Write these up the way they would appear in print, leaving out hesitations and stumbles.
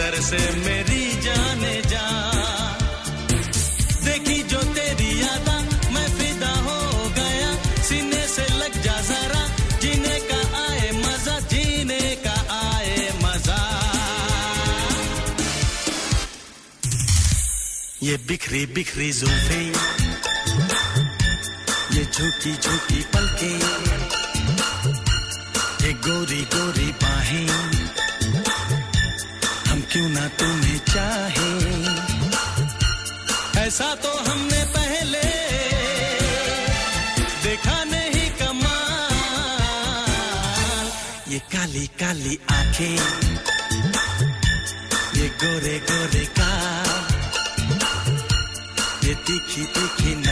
नजर से मेरी जाने जा, देखी जो तेरी यादा मैं फिदा हो गया, सीने से लग जा जरा, जीने का आए मजा, जीने का आए मजा। ये बिखरी बिखरी जुल्फे, ये झूठी झूठी पलके, गोरी गोरी बाहें, हम क्यों ना तुम्हें चाहे, ऐसा तो हमने पहले देखा नहीं। कमाल ये काली काली आंखें, ये गोरे गोरे कान,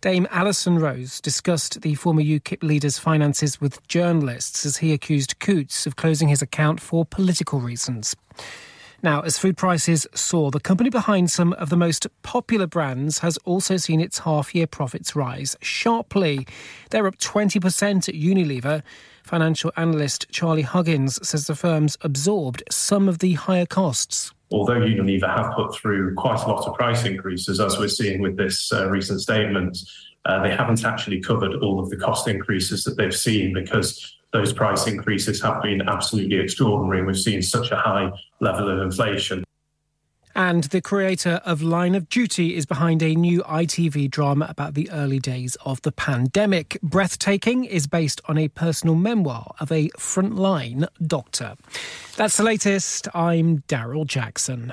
Dame Alison Rose discussed the former UKIP leader's finances with journalists as he accused Coutts of closing his account for political reasons. Now, as food prices soar, the company behind some of the most popular brands has also seen its half-year profits rise sharply. They're up 20% at Unilever. Financial analyst Charlie Huggins says the firm's absorbed some of the higher costs. Although Unilever have put through quite a lot of price increases, as we're seeing with this recent statement, they haven't actually covered all of the cost increases that they've seen, because those price increases have been absolutely extraordinary. We've seen such a high level of inflation. And the creator of Line of Duty is behind a new ITV drama about the early days of the pandemic. Breathtaking is based on a personal memoir of a frontline doctor. That's the latest. I'm Daryl Jackson.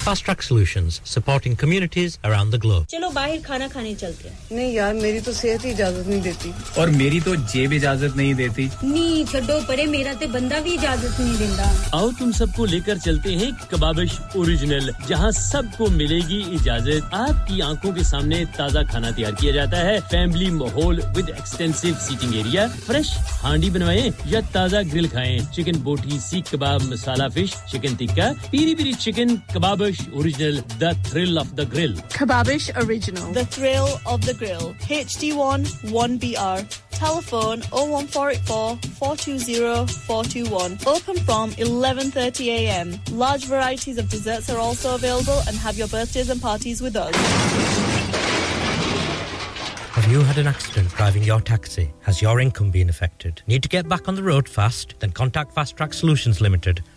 Fast Track Solutions, supporting communities around the globe. Chalo bahir khana khane chalte hain. Nahi yaar, meri to sehat hi ijazat nahi deti. Aur meri to jeb ijazat nahi deti. Nahi chhaddo pare, mera te banda bhi ijazat nahi denda. Aao tum sabko lekar chalte hain Kababish original, जहां सबको मिलेगी इजाजत. आपकी आंखों के सामने ताजा खाना तैयार किया जाता है. फैमिली माहौल with extensive seating area. Fresh handi बनवाएं या ताजा ग्रिल खाएं. Chicken boti, seekh kebab, masala fish, chicken tikka, peri peri chicken. Kababish original, the thrill of the grill. Kababish original, the thrill of the grill. HD1 1BR. Telephone 01484 420 421. Open from 11:30 a.m. Large varieties of desserts are also available, and have your birthdays and parties with us. Have you had an accident driving your taxi? Has your income been affected? Need to get back on the road fast? Then contact Fast Track Solutions Limited,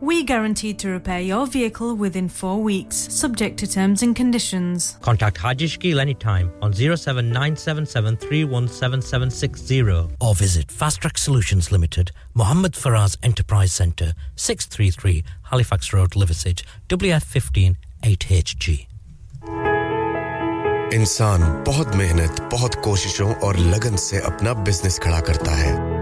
We guaranteed to repair your vehicle within 4 weeks, subject to terms and conditions. Contact Haji Shkil anytime on 07977317760 or visit Fast Track Solutions Limited, Mohammed Faraz Enterprise Centre, 633 Halifax Road, Liversedge, WF15 8HG. इंसान बहुत मेहनत, बहुत कोशिशों और लगन से अपना business खड़ा करता है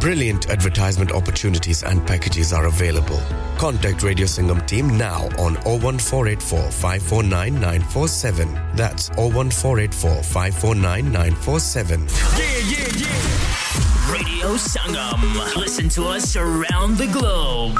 Brilliant advertisement opportunities and packages are available. Contact Radio Sangam team now on 01484 549 947. That's 01484 549 947. Yeah. Radio Sangam. Listen to us around the globe.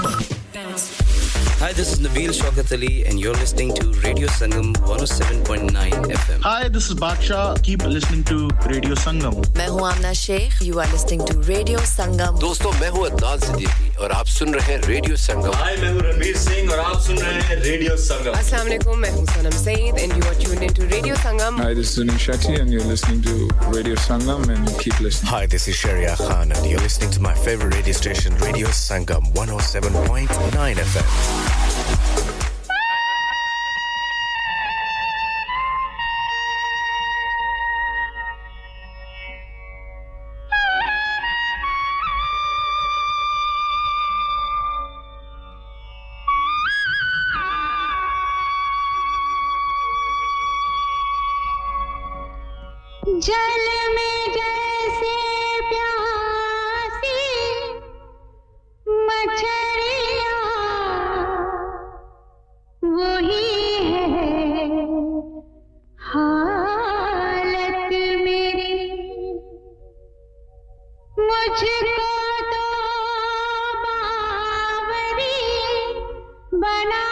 Hi, this is Nabeel Shaukat Ali and you're listening to Radio Sangam 107.9 FM. Hi, this is Baksha. Keep listening to Radio Sangam. Main hu Amna Sheikh. You are listening to Radio Sangam. Dosto, main hu Adnan Siddiqui. और आप सुन रहे हैं radio संगम। हाय, मैं हूँ रणबीर सिंह और आप सुन रहे हैं रेडियो संगम। अस्सलाम वालेकुम, मैं हूँ सनम Saeed and you are tuned into Radio Sangam. Hi, this is Sunil Shetty and you're listening to Radio Sangam and keep listening. Hi, this is Sharia Khan and you're listening to my favorite radio station Radio Sangam 107.9 FM. जल में जैसे प्यासी मछलियां वही है हालत मेरी, मुझको तो बावरी बना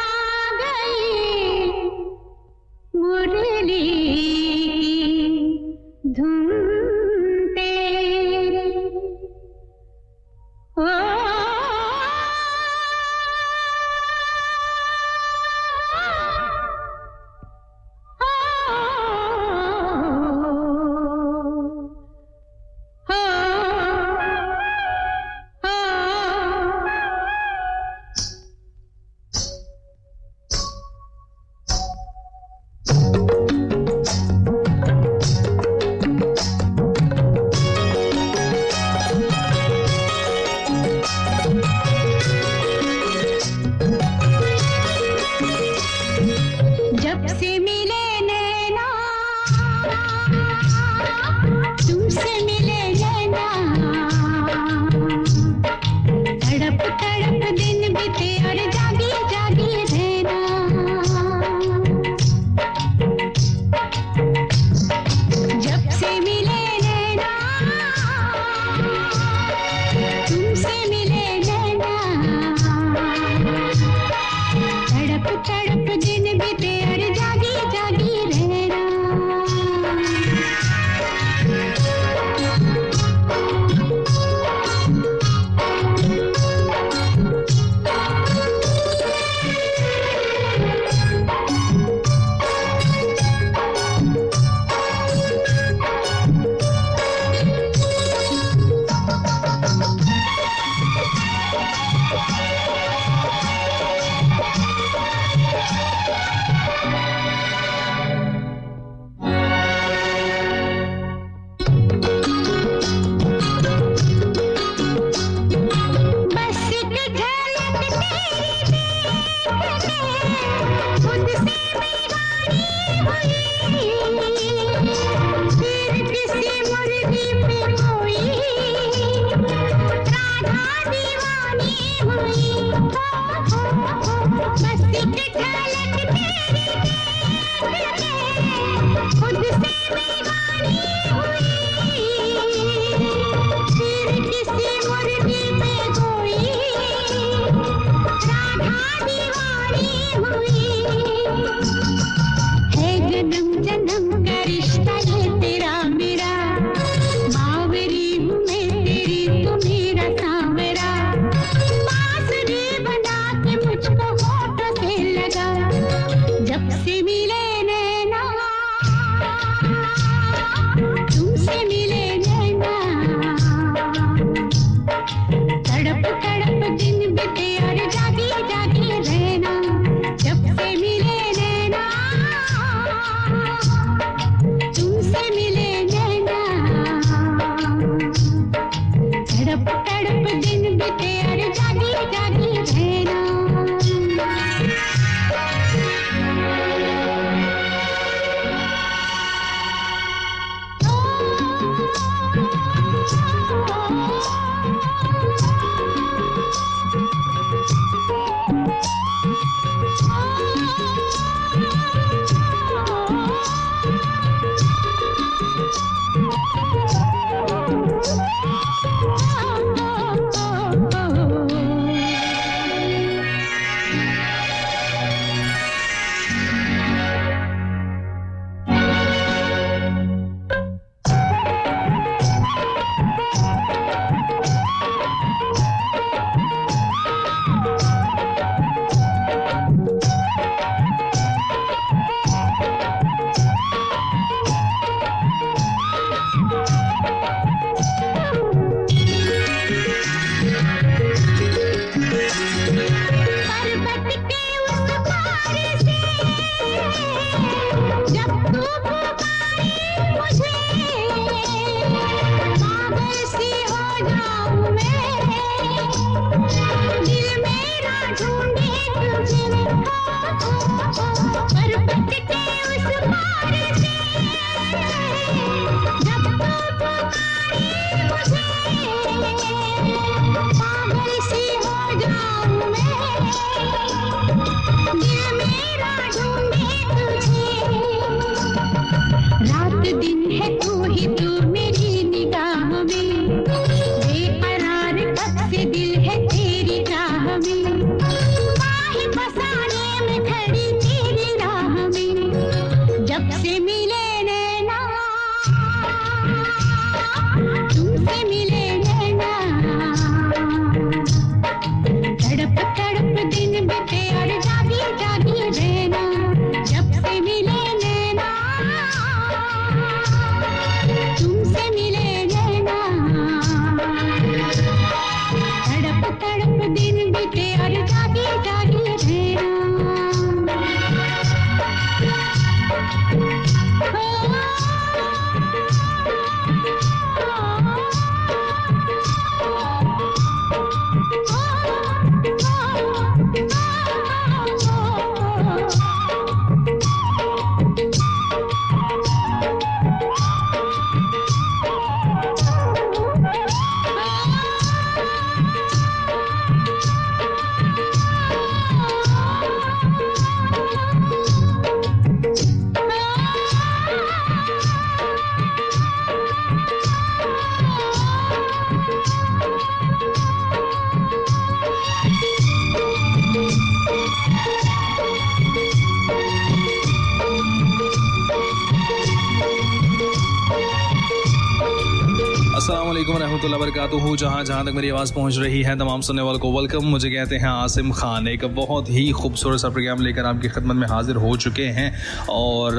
जहाँ तक मेरी आवाज़ पहुँच रही है तमाम सुनने वालों को वेलकम। मुझे कहते हैं आसिम खान। एक बहुत ही खूबसूरत सा प्रोग्राम लेकर आपकी खिदमत में हाजिर हो चुके हैं और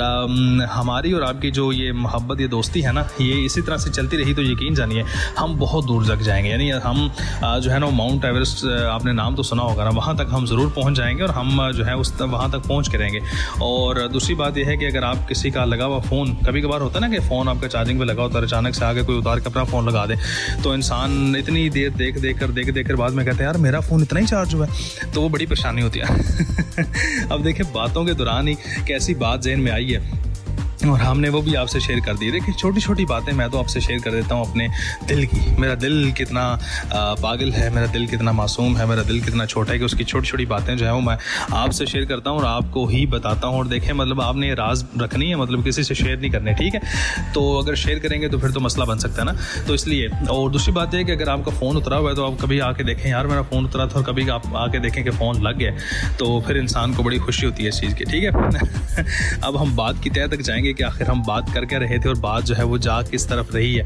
हमारी और आपकी जो ये मोहब्बत ये दोस्ती है ना, ये इसी तरह से चलती रही तो यकीन जानिए हम बहुत दूर तक जाएंगे। यानी हम जो है ना माउंट एवरेस्ट आपने नाम तो सुना होगा ना, वहाँ तक हम ज़रूर पहुँच जाएंगे और हम जो है उस वहाँ तक पहुँच के रहेंगे। और दूसरी बात यह है कि अगर आप किसी का लगा हुआ फ़ोन, कभी कभार होता है ना कि फ़ोन आपका चार्जिंग पर लगा होता है, अचानक से आगे कोई उतार के अपना फ़ोन लगा दे तो इंसान इतनी देर देख कर बाद में कहते हैं यार मेरा फ़ोन इतना ही चार्ज हुआ है, तो वो बड़ी परेशानी होती है। अब देखिए बातों के दौरान ही कैसी बात जहन में आई है और हमने वो भी आपसे शेयर कर दी। देखिए छोटी छोटी बातें मैं तो आपसे शेयर कर देता हूँ अपने दिल की। मेरा दिल कितना पागल है, मेरा दिल कितना मासूम है, मेरा दिल कितना छोटा है कि उसकी छोटी छोटी बातें जो है वो मैं आपसे शेयर करता हूँ और आपको ही बताता हूँ। और देखें मतलब आपने राज रखनी है, मतलब किसी से शेयर नहीं करने, ठीक है? तो अगर शेयर करेंगे तो फिर तो मसला बन सकता है ना, तो इसलिए। और दूसरी बात यह कि अगर आपका फ़ोन उतरा हुआ है तो आप कभी आके देखें यार मेरा फ़ोन उतरा था, और कभी आप आके देखें कि फ़ोन लग गया, तो फिर इंसान को बड़ी खुशी होती है इस चीज़ की, ठीक है? अब हम बात की तय तक जाएंगे कि आखिर हम बात करके रहे थे और बात जो है वो जा किस तरफ रही है।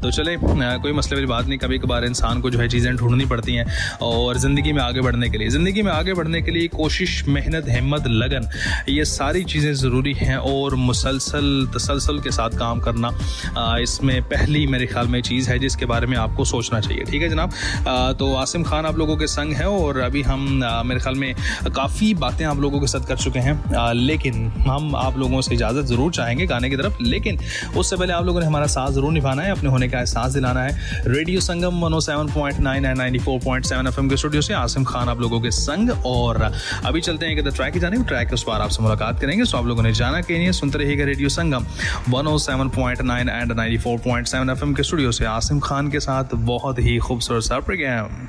तो चले कोई मसले वाली बात नहीं। कभी कभार इंसान को जो है चीज़ें ढूंढनी पड़ती हैं और ज़िंदगी में आगे बढ़ने के लिए कोशिश, मेहनत, हिम्मत, लगन, ये सारी चीज़ें ज़रूरी हैं और मुसलसल तसलसल के साथ काम करना इसमें पहली मेरे ख्याल में चीज़ है जिसके बारे में आपको सोचना चाहिए, ठीक है जनाब? तो आसिम खान आप लोगों के संग है और अभी हम मेरे ख्याल में काफ़ी बातें आप लोगों के साथ कर चुके हैं, लेकिन हम आप लोगों से इजाज़त ज़रूर चाहेंगे गाने की तरफ, लेकिन उससे पहले आप लोगों ने हमारा साथ ज़रूर निभाना है, अपने होने का एहसास दिलाना है। रेडियो संगम 107.9 एंड 94.7 एफएम के स्टूडियो से आसिम खान आप लोगों के संग, और अभी चलते हैं ट्रैक की जाने, ट्रैक के उस बार आपसे मुलाकात करेंगे। सो आप लोगों ने जाना के लिए सुनते रहिएगा रेडियो संगम 107.9 एंड 94.7 एफएम के स्टूडियो से आसिम खान के साथ बहुत ही खूबसूरत सा प्रोग्राम।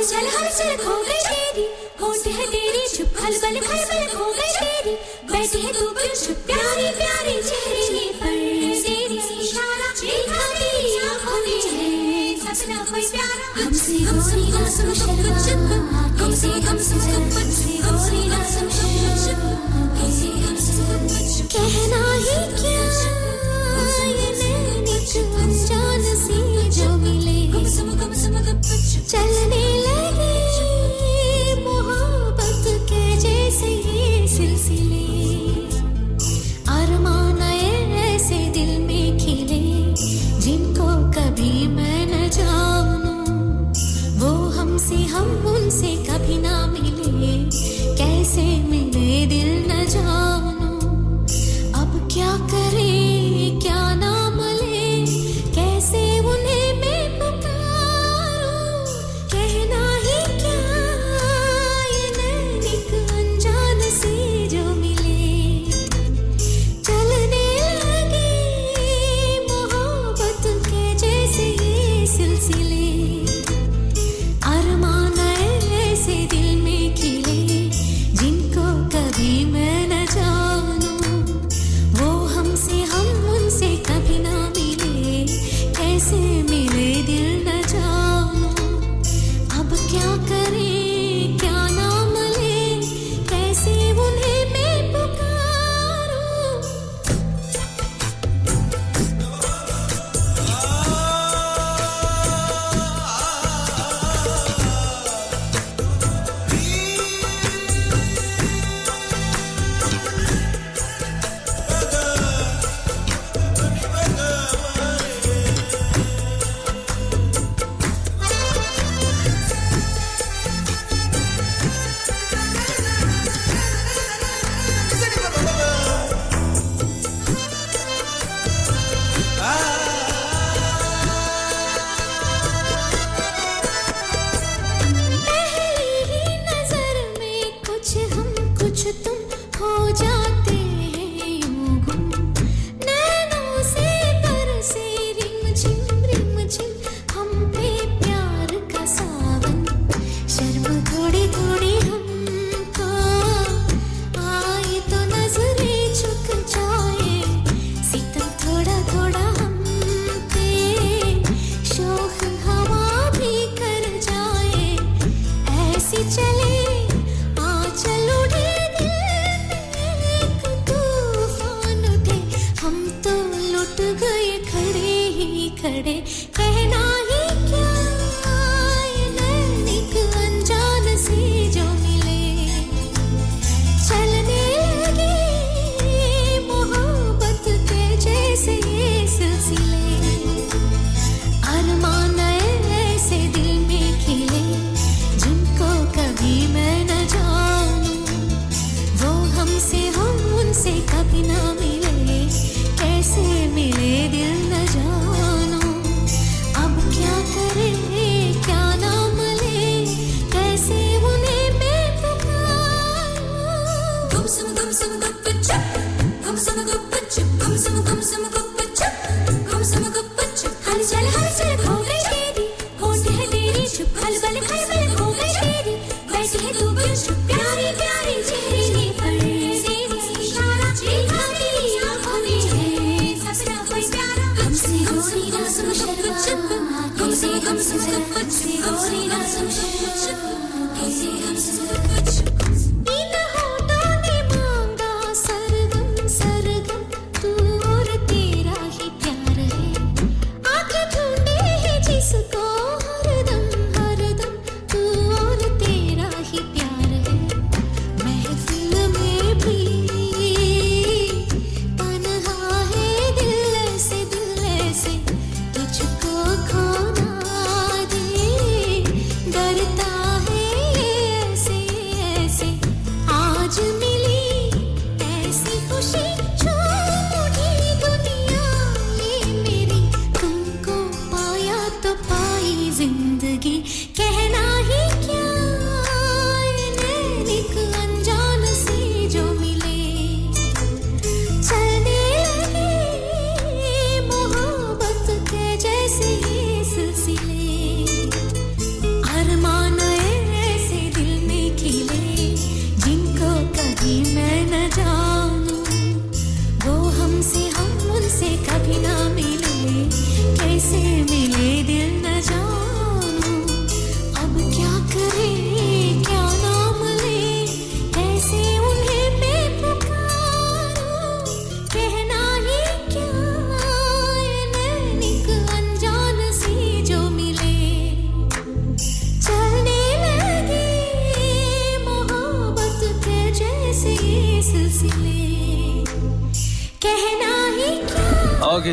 हलचल खो गई तेरी, होंठ है तेरी चुप, खलबल खो गई तेरी, बैठी है तू चुप, प्यारे प्यारे चेहरे पर तेरी इशारा, देखा तेरी आँखों में है सपना कोई प्यारा, हमसे होनी ना समझो कुछ, हमसे होनी ना समझो कुछ, हमसे कुछ कहना ही क्या ये नैने चुप जान सी जो मिले, चलने लगी मोहब्बत के जैसे ये सिलसिले, अरमान ऐसे दिल में खिले जिनको कभी मैं न जानूं, वो हमसे हम उनसे कभी ना मिले, कैसे मिले दिल न जानूं, खड़े कहना ही क्या ये नैनिक अनजान से जो मिले चलने लगे मोहब्बत के जैसे ये सिलसिले अरमान ऐसे दिल में खिले जिनको कभी मैं न जानूं वो हमसे हम उनसे कभी ना मिले कैसे मिले दिल न जान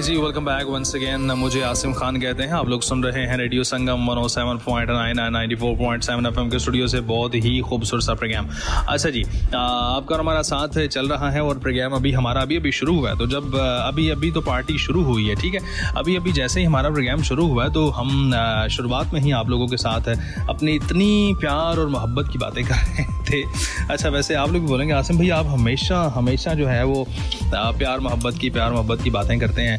जी वेलकम बैक वंस अगेन। मुझे आसिम खान कहते हैं। आप लोग सुन रहे हैं रेडियो संगम 107.9 94.7 एफएम के स्टूडियो से। बहुत ही खूबसूरत सा प्रोग्राम। अच्छा जी, आपका और हमारा साथ चल रहा है और प्रोग्राम अभी हमारा अभी शुरू हुआ है। तो जब अभी तो पार्टी शुरू हुई है, ठीक है। अभी जैसे ही हमारा प्रोग्राम शुरू हुआ है तो हम शुरुआत में ही आप लोगों के साथ अपनी इतनी प्यार और मोहब्बत की बातें कर रहे थे। अच्छा, वैसे आप लोग बोलेंगे आसिम भाई आप हमेशा जो है वो प्यार मोहब्बत की बातें करते हैं,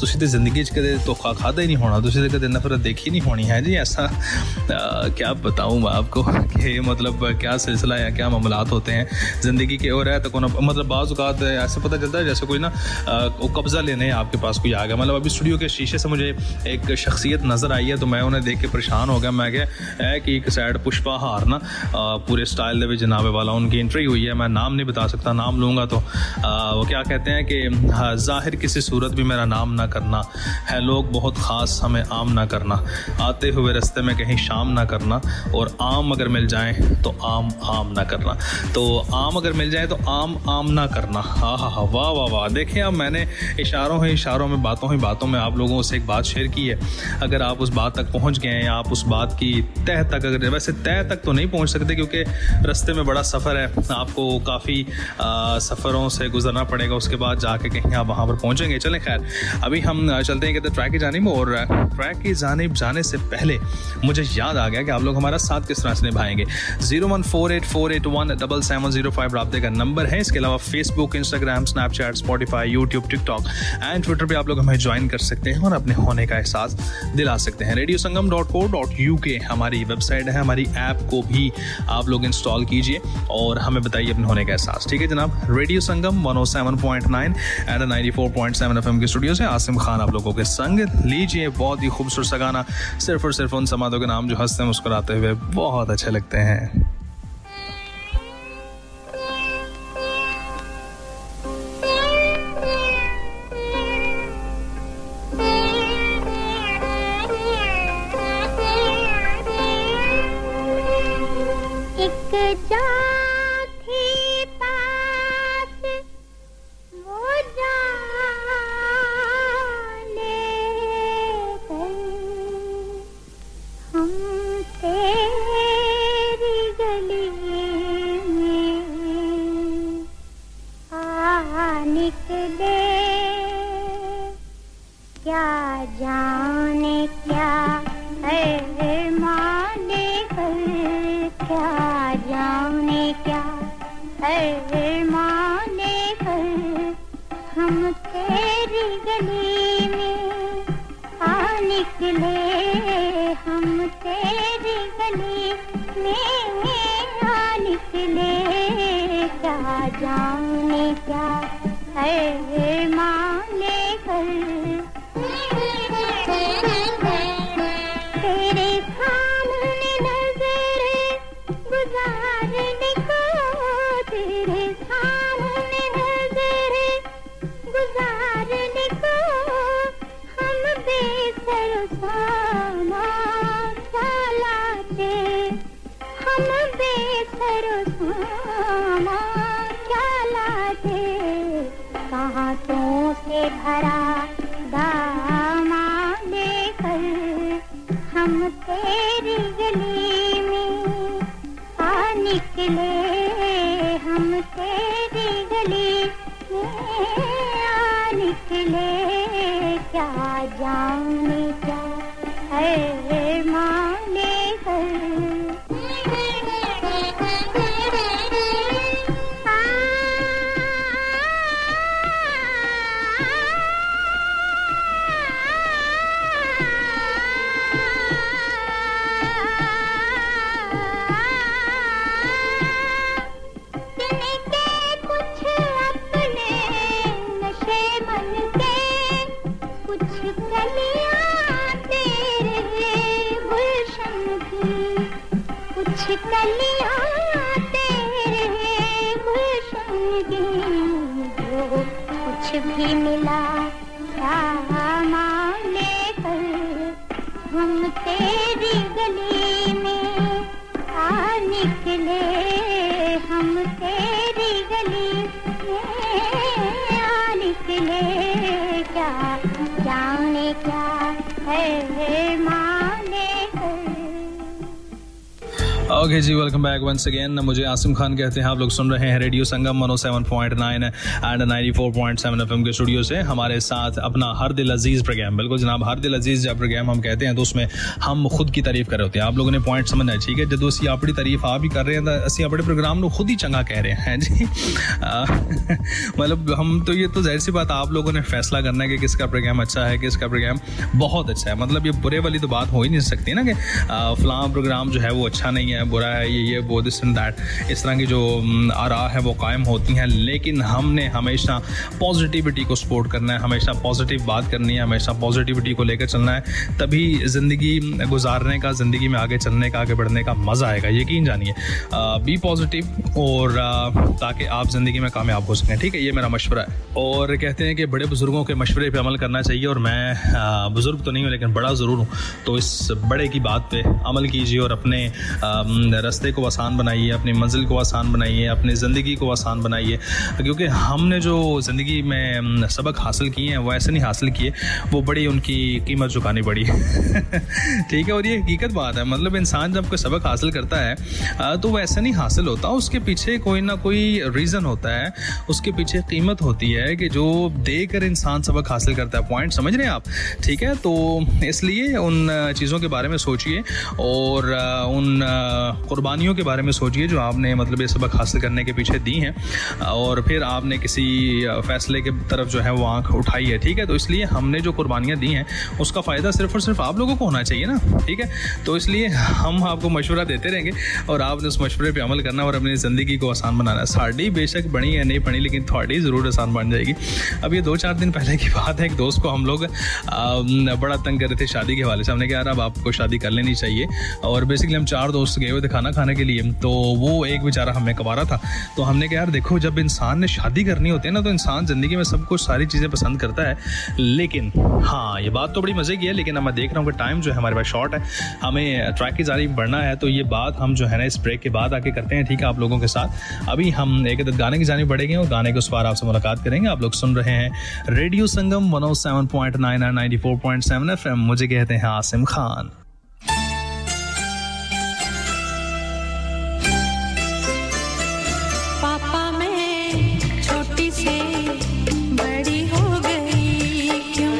ਤੁਸੀਂ ਤੇ ਜ਼ਿੰਦਗੀ 'ਚ ਕਦੇ ਧੋਖਾ ਖਾਦਾ ਹੀ ਨਹੀਂ ਹੋਣਾ, ਤੁਸੀਂ ਤੇ ਕਦੇ ਨਫ਼ਰਤ ਦੇਖੀ ਨਹੀਂ ਹੋਣੀ ਹੈ ਜੀ। ਐਸਾ ਕਿਆ ਬਤਾਊਂ ਮੈਂ ਆਪਕੋ ਕਿ ਮਤਲਬ ਕਿਆ ਸਿਲਸਿਲਾ ਹੈ, ਕਿਆ ਮਾਮਲਾਤ ਹੋਤੇ ਹੈ ਜ਼ਿੰਦਗੀ के। और है तो मतलब बाज़ औक़ात ऐसा पता चलता है जैसे कोई ना कब्ज़ा लेने आपके पास कोई आ गया। मतलब अभी स्टूडियो के शीशे से मुझे एक शख्सियत नज़र आई है तो मैं उन्हें देख के परेशान हो गया। मैं क्या है कि एक साइड पुष्पा हार ना पूरे स्टाइल दे विच जनाबे वाला उनकी एंट्री हुई है। मैं नाम नहीं बता सकता, नाम लूँगा तो वो क्या कहते हैं कि ज़ाहिर किसी सूरत भी मेरा नाम ना करना है, लोग बहुत ख़ास हमें आम ना करना, आते हुए रास्ते में कहीं शाम ना करना, और आम अगर मिल जाएं तो आम ना करना, तो आम अगर मिल जाए तो आम ना करना। हाँ हाँ हाँ, वाह वाह वाह। देखें, अब मैंने इशारों में बातों में आप लोगों से एक बात शेयर की है। अगर आप उस बात तक पहुँच गए हैं, आप उस बात की तह तक, अगर वैसे तह तक तो नहीं पहुँच सकते क्योंकि रास्ते में बड़ा सफ़र है, आपको काफ़ी सफ़रों से गुजरना पड़ेगा, उसके बाद जाके कहीं आप वहाँ पर पहुँचेंगे। चलें, खैर अभी हम चलते हैं कहते ट्रैक की जानिब। और ट्रैक की जानिब जाने से पहले मुझे याद आ गया कि आप लोग हमारा साथ किस तरह से निभाएंगे। 01484817705 राब्ते का नंबर है। इसके अलावा Facebook, Instagram, Snapchat, Spotify, YouTube, TikTok and Twitter पे आप लोग हमें ज्वाइन कर सकते हैं और अपने होने का एहसास दिला सकते हैं। radiosangam.co.uk हमारी वेबसाइट है। हमारी ऐप को भी आप लोग इंस्टॉल कीजिए और हमें बताइए अपने होने का एहसास, ठीक है जनाब। रेडियो संगम 107.9 एंड 94.7 एफएम के स्टूडियो से आसिम खान आप लोगों के संग। लीजिए बहुत ही खूबसूरत सा गाना, सिर्फ और सिर्फ उन समादों के नाम जो हंसते हैं, मुस्कुराते हुए बहुत अच्छे लगते हैं। क्या जाने क्या है मालिक, क्या जाने क्या है मालिक। हम तेरी गली में आ निकले, हम तेरी गली में आ निकले। क्या जाने क्या है मालिक। तेरे सामने नजर गुजारने को, तेरे सामने नजर गुजारने को हम बेसर सामान चलाते, हम बेसर सामान चलाते। कहाँ तो से भरा हम तेरी गली में आ निकले, हम तेरी गली में आ निकले। क्या जाने क्या है मालिक। कलियां तेरे गुलशन की, जो कुछ भी मिला क्या मालिक। हम तेरी गली में आ निकले, हम तेरी गली में आ निकले। क्या जाने क्या है मालिक। ओके जी, वेलकम बैक वंस अगेन। मुझे आसिम खान कहते हैं। आप लोग सुन रहे हैं रेडियो संगम 107.9 एंड 94.7 एफएम के स्टूडियो से। हमारे साथ अपना हर दिल अजीज़ प्रोग्राम। बिल्कुल जनाब, हर दिल अजीज़ जब प्रोग्राम हम कहते हैं तो उसमें हम खुद की तारीफ कर रहे होते हैं। आप लोगों ने पॉइंट समझना है, ठीक है। जो असी अपनी तारीफ आप ही कर रहे हैं तो असी अपने प्रोग्राम को खुद ही चंगा कह रहे हैं जी। मतलब हम तो ये तो जाहिर सी बात, आप लोगों ने फैसला करना है कि किसका प्रोग्राम अच्छा है, किसका प्रोग्राम बहुत अच्छा है। मतलब ये बुरे वाली तो बात हो ही नहीं सकती ना कि फलां प्रोग्राम जो है वो अच्छा नहीं है, बुरा है, ये वो दिस एंड दैट। इस तरह की जो आरा है वो कायम होती हैं, लेकिन हमने हमेशा पॉजिटिविटी को सपोर्ट करना है, हमेशा पॉजिटिव बात करनी है, हमेशा पॉजिटिविटी को लेकर चलना है। तभी ज़िंदगी गुजारने का, ज़िंदगी में आगे चलने का, आगे बढ़ने का मज़ा आएगा, यकीन जानिए। बी पॉजिटिव, और ताकि आप ज़िंदगी में कामयाब हो सकें, ठीक है। ये मेरा मशवरा है। और कहते हैं कि बड़े बुज़ुर्गों के मशवरे पर अमल करना चाहिए, और मैं बुज़ुर्ग तो नहीं हूँ लेकिन बड़ा ज़रूर हूँ। तो इस बड़े की बात पर अमल कीजिए और अपने रास्ते को आसान बनाइए, अपनी मंजिल को आसान बनाइए, अपनी ज़िंदगी को आसान बनाइए। क्योंकि हमने जो ज़िंदगी में सबक हासिल किए हैं वो ऐसे नहीं हासिल किए, वो बड़ी उनकी कीमत चुकानी पड़ी। ठीक है, और ये हकीकत बात है। मतलब इंसान जब कोई सबक हासिल करता है तो वो ऐसे नहीं हासिल होता, उसके पीछे कोई ना कोई रीज़न होता है, उसके पीछे कीमत होती है कि जो देकर इंसान सबक हासिल करता है। पॉइंट समझ रहे हैं आप, ठीक है। तो इसलिए उन चीज़ों के बारे में सोचिए और उन कुर्बानियों के बारे में सोचिए जो आपने मतलब ये सबक हासिल करने के पीछे दी हैं, और फिर आपने किसी फैसले के तरफ जो है वो आंख उठाई है, ठीक है। तो इसलिए हमने जो कुर्बानियाँ दी हैं उसका फ़ायदा सिर्फ और सिर्फ आप लोगों को होना चाहिए ना, ठीक है। तो इसलिए हम आपको मशवरा देते रहेंगे और आपने उस मशवरे पर अमल करना और अपनी ज़िंदगी को आसान बनाना। साड़ी बेशक बनी या नहीं बनी लेकिन थोड़ी ज़रूर आसान बन जाएगी। अब ये 2-4 दिन पहले की बात है, एक दोस्त को हम लोग बड़ा तंग कर रहे थे शादी के हवाले से। हमने कहा यार अब आपको शादी कर लेनी चाहिए, और बेसिकली हम 4 दोस्त गए हुए थे खाना खाने के लिए। तो वो एक बेचारा हमें कबारा था, तो हमने कहा यार देखो जब इंसान ने शादी करनी होती है ना तो इंसान ज़िंदगी में सब कुछ सारी चीज़ें पसंद करता है, लेकिन हाँ ये बात तो बड़ी मज़े की है, लेकिन मैं देख रहा हूँ कि टाइम जो है हमारे पास शॉर्ट है, हमें ट्रैक की जारी बढ़ना है। तो ये बात हम जो है ना इस ब्रेक के बाद आके करते हैं, ठीक है, आप लोगों के साथ। अभी हम एक गाने की जानी बढ़ेंगे और गाने के उस पार आपसे मुलाकात करेंगे। आप लोग सुन रहे हैं रेडियो संगम 107.9 और 94.7 एफएम। मुझे कहते हैं आसिम खान। बड़ी हो गई क्यों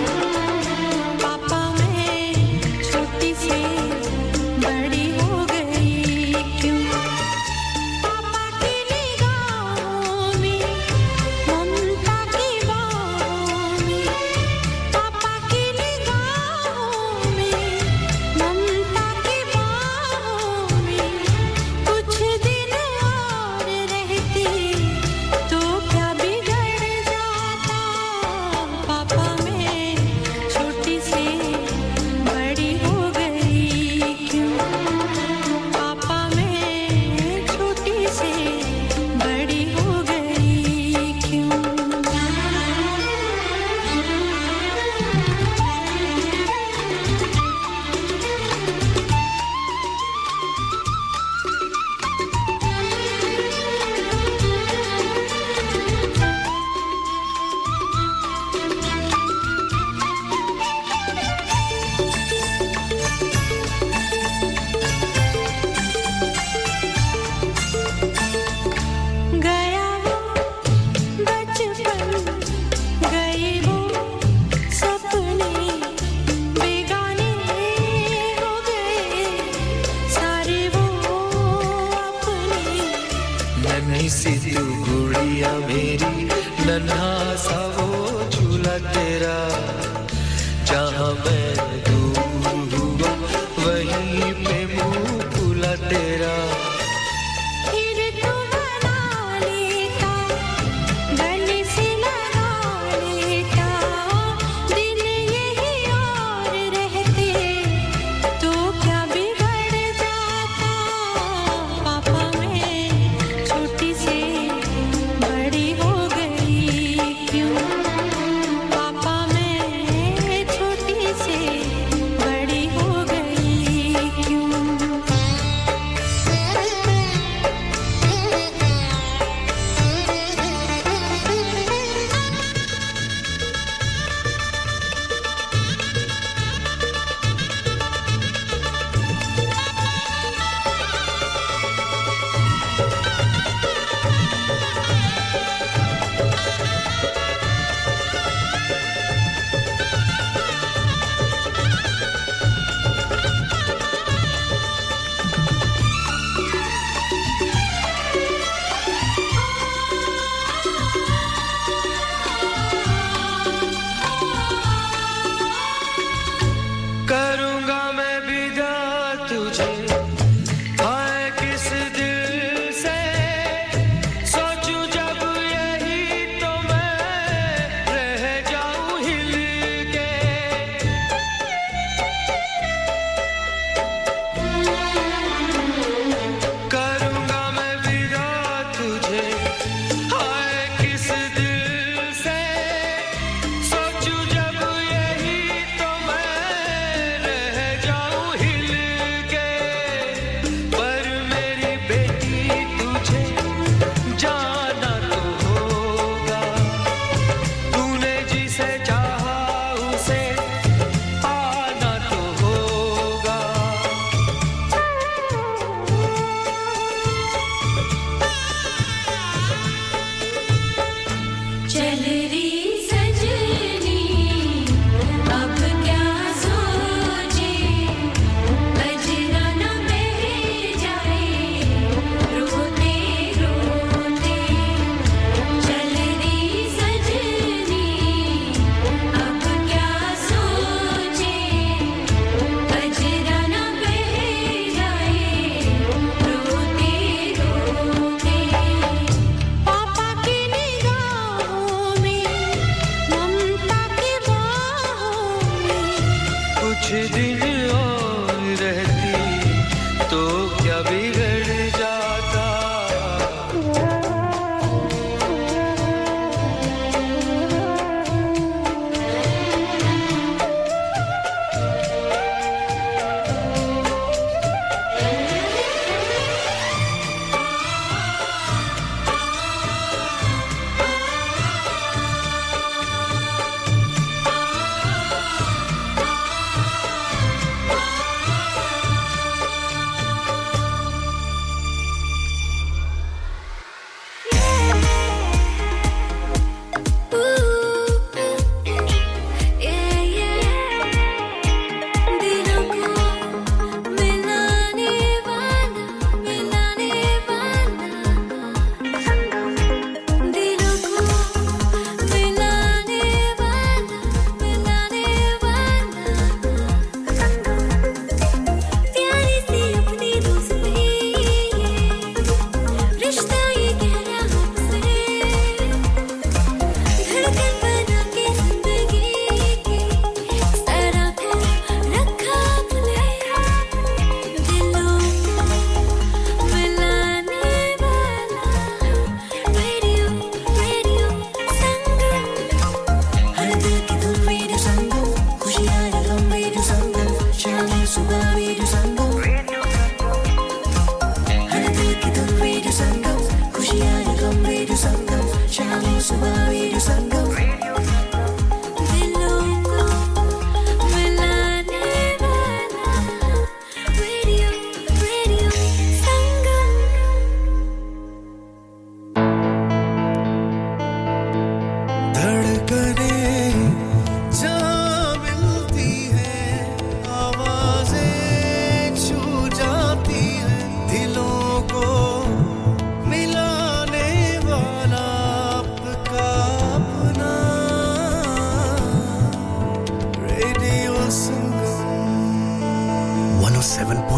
तेरा, जहाँ मैं दूर हुआ वहीं पे मुँह खुला तेरा। Papa,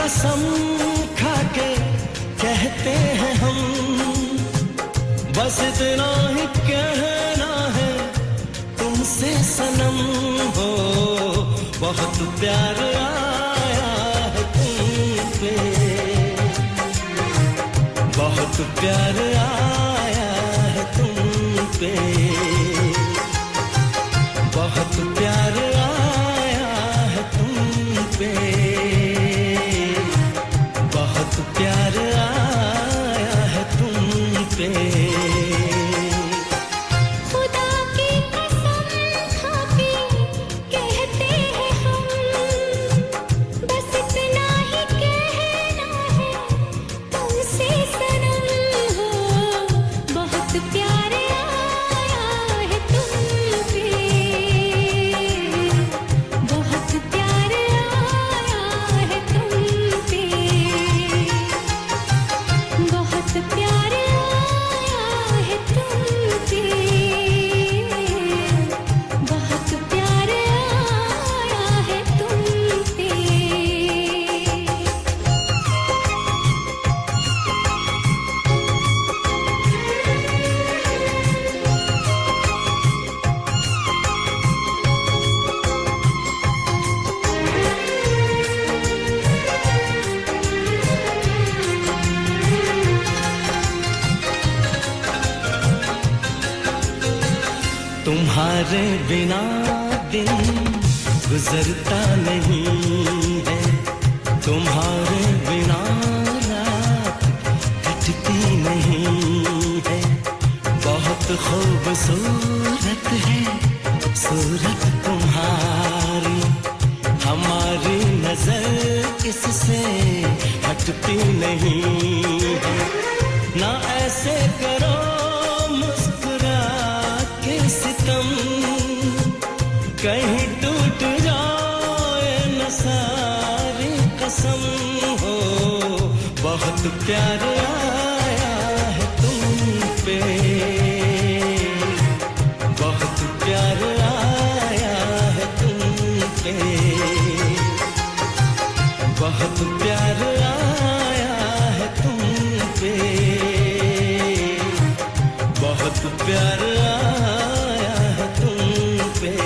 कसम खा के कहते हैं हम, बस इतना ही कहना है तुमसे सनम, हो बहुत प्यार आया है तुम पे, बहुत प्यार आया है तुम पे, बहुत प्यार आया है तुम पे, प्यार आया है तुम पे। तुम्हारे बिना दिन गुजरता नहीं है, तुम्हारे बिना रात कटती नहीं है। बहुत खूबसूरत है सूरत तुम्हारी, हमारी नजर इससे हटती नहीं है। ना ऐसे करो मुस्कुरा के सितम, कहीं टूट जाए न सारी कसम हो। बहुत प्यार आया है तुम पे, बहुत प्यार आया है तुम पे, बहुत प्यार आया है तुम पे, बहुत प्यार आया है तुम पे।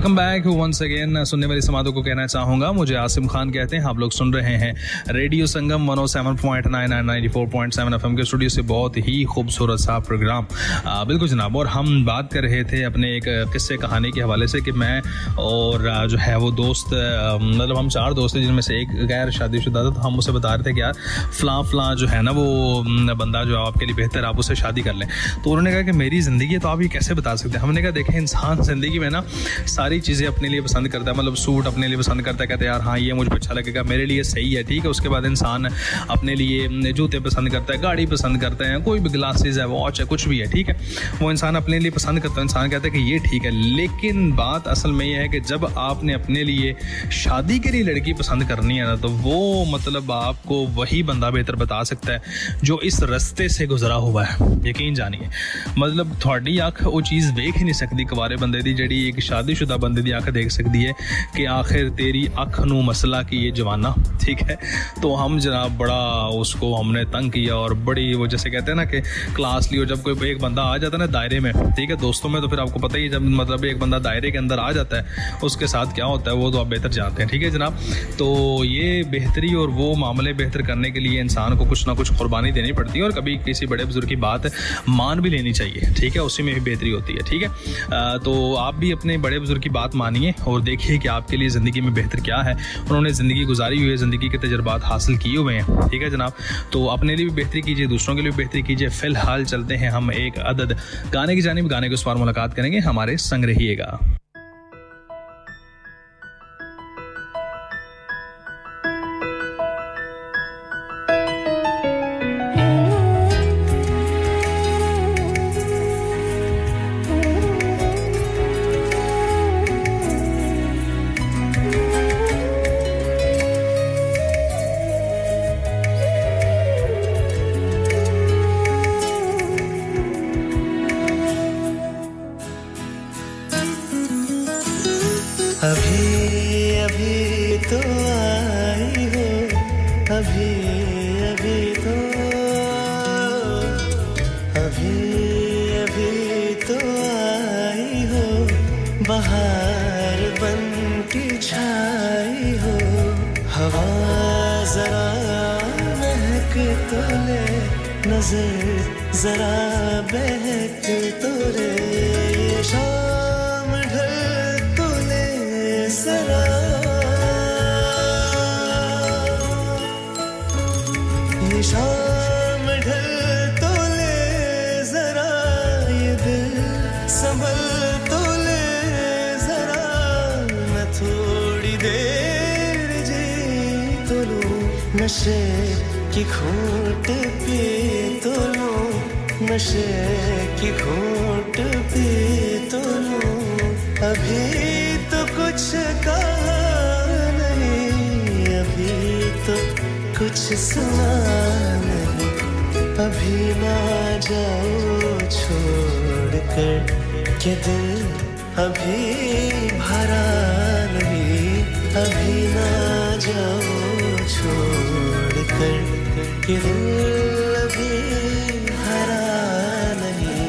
Welcome back once again. सुनने वाली समाधों को कहना चाहूँगा, मुझे आसिम खान कहते हैं। आप लोग सुन रहे हैं रेडियो संगम 107.9 एंड 94.7 एफएम के स्टूडियो से। बहुत ही खूबसूरत सा प्रोग्राम, बिल्कुल जनाब। और हम बात कर रहे थे अपने एक किस्से कहानी के हवाले से कि मैं और जो है वो दोस्त, मतलब हम चार दोस्त हैं जिनमें से एक गैर शादीशुदा था। तो हम उसे बता रहे थे कि यार फलां फलां जो है ना वो बंदा जो है आपके लिए बेहतर, आप उससे शादी कर लें। तो उन्होंने कहा कि मेरी ज़िंदगी है तो आप ये कैसे बता सकते हैं। हमने कहा देखें, इंसान ज़िंदगी में ना सारी चीज़ें अपने लिए पसंद करता है, मतलब सूट अपने लिए पसंद करता है, कहते हैं यार हाँ ये मुझे अच्छा लगेगा, मेरे लिए सही है, ठीक है। उसके बाद इंसान अपने लिए जूते पसंद करता है, गाड़ी पसंद करता है, कोई भी ग्लासेस है, वॉच है, कुछ भी है, ठीक है, वो इंसान अपने लिए पसंद करता है। इंसान कहता है कि ये ठीक है, लेकिन बात असल में ये है कि जब आपने अपने लिए शादी के लिए लड़की पसंद करनी है ना, तो वो मतलब आपको वही बंदा बेहतर बता सकता है जो इस रस्ते से गुजरा हुआ है। यकीन जानिए, मतलब थोड़ी अख वो चीज़ देख ही नहीं सकती, कुंवारे बंदे की जी एक शादी खुदा बंदे दी अख देख सकती है कि आखिर तेरी अख नू मसला कि ये जवाना, ठीक है। तो हम जनाब बड़ा उसको हमने तंग किया और बड़ी वो जैसे कहते हैं ना कि क्लास लियो। जब कोई एक बंदा आ जाता है ना दायरे में, ठीक है, दोस्तों में, तो फिर आपको पता ही जब मतलब एक बंदा दायरे के अंदर आ जाता है उसके साथ क्या होता है वो तो आप बेहतर जानते हैं, ठीक है जनाब। तो ये बेहतरी और वो मामले बेहतर करने के लिए इंसान को कुछ ना कुछ कुर्बानी देनी पड़ती है और कभी किसी बड़े बुजुर्ग की बात मान भी लेनी चाहिए, ठीक है, उसी में भी बेहतरी होती है, ठीक है। तो आप भी अपने बड़े बुजुर्ग की बात मानिए और देखिए कि आपके लिए ज़िंदगी में बेहतर क्या है। उन्होंने ज़िंदगी गुजारी हुई है, ज़िंदगी के तजर्बात हासिल किए हुए हैं, ठीक है जनाब। तो अपने लिए भी बेहतरी कीजिए, दूसरों के लिए भी बेहतरी कीजिए। फ़िलहाल चलते हैं हम एक अदद गाने की जानिब, गाने के उस पार मुलाकात करेंगे, हमारे संग रहिएगा। नशे की घूंट पी तो लूं, नशे की घूंट पी तो लूं। अभी तो कुछ कहा नहीं, अभी तो कुछ सुना नहीं। अभी ना जाओ छोड़ कर के दिल अभी भरा नहीं, अभी ना जाओ छोड़ कर के दिल अभी हरा नहीं।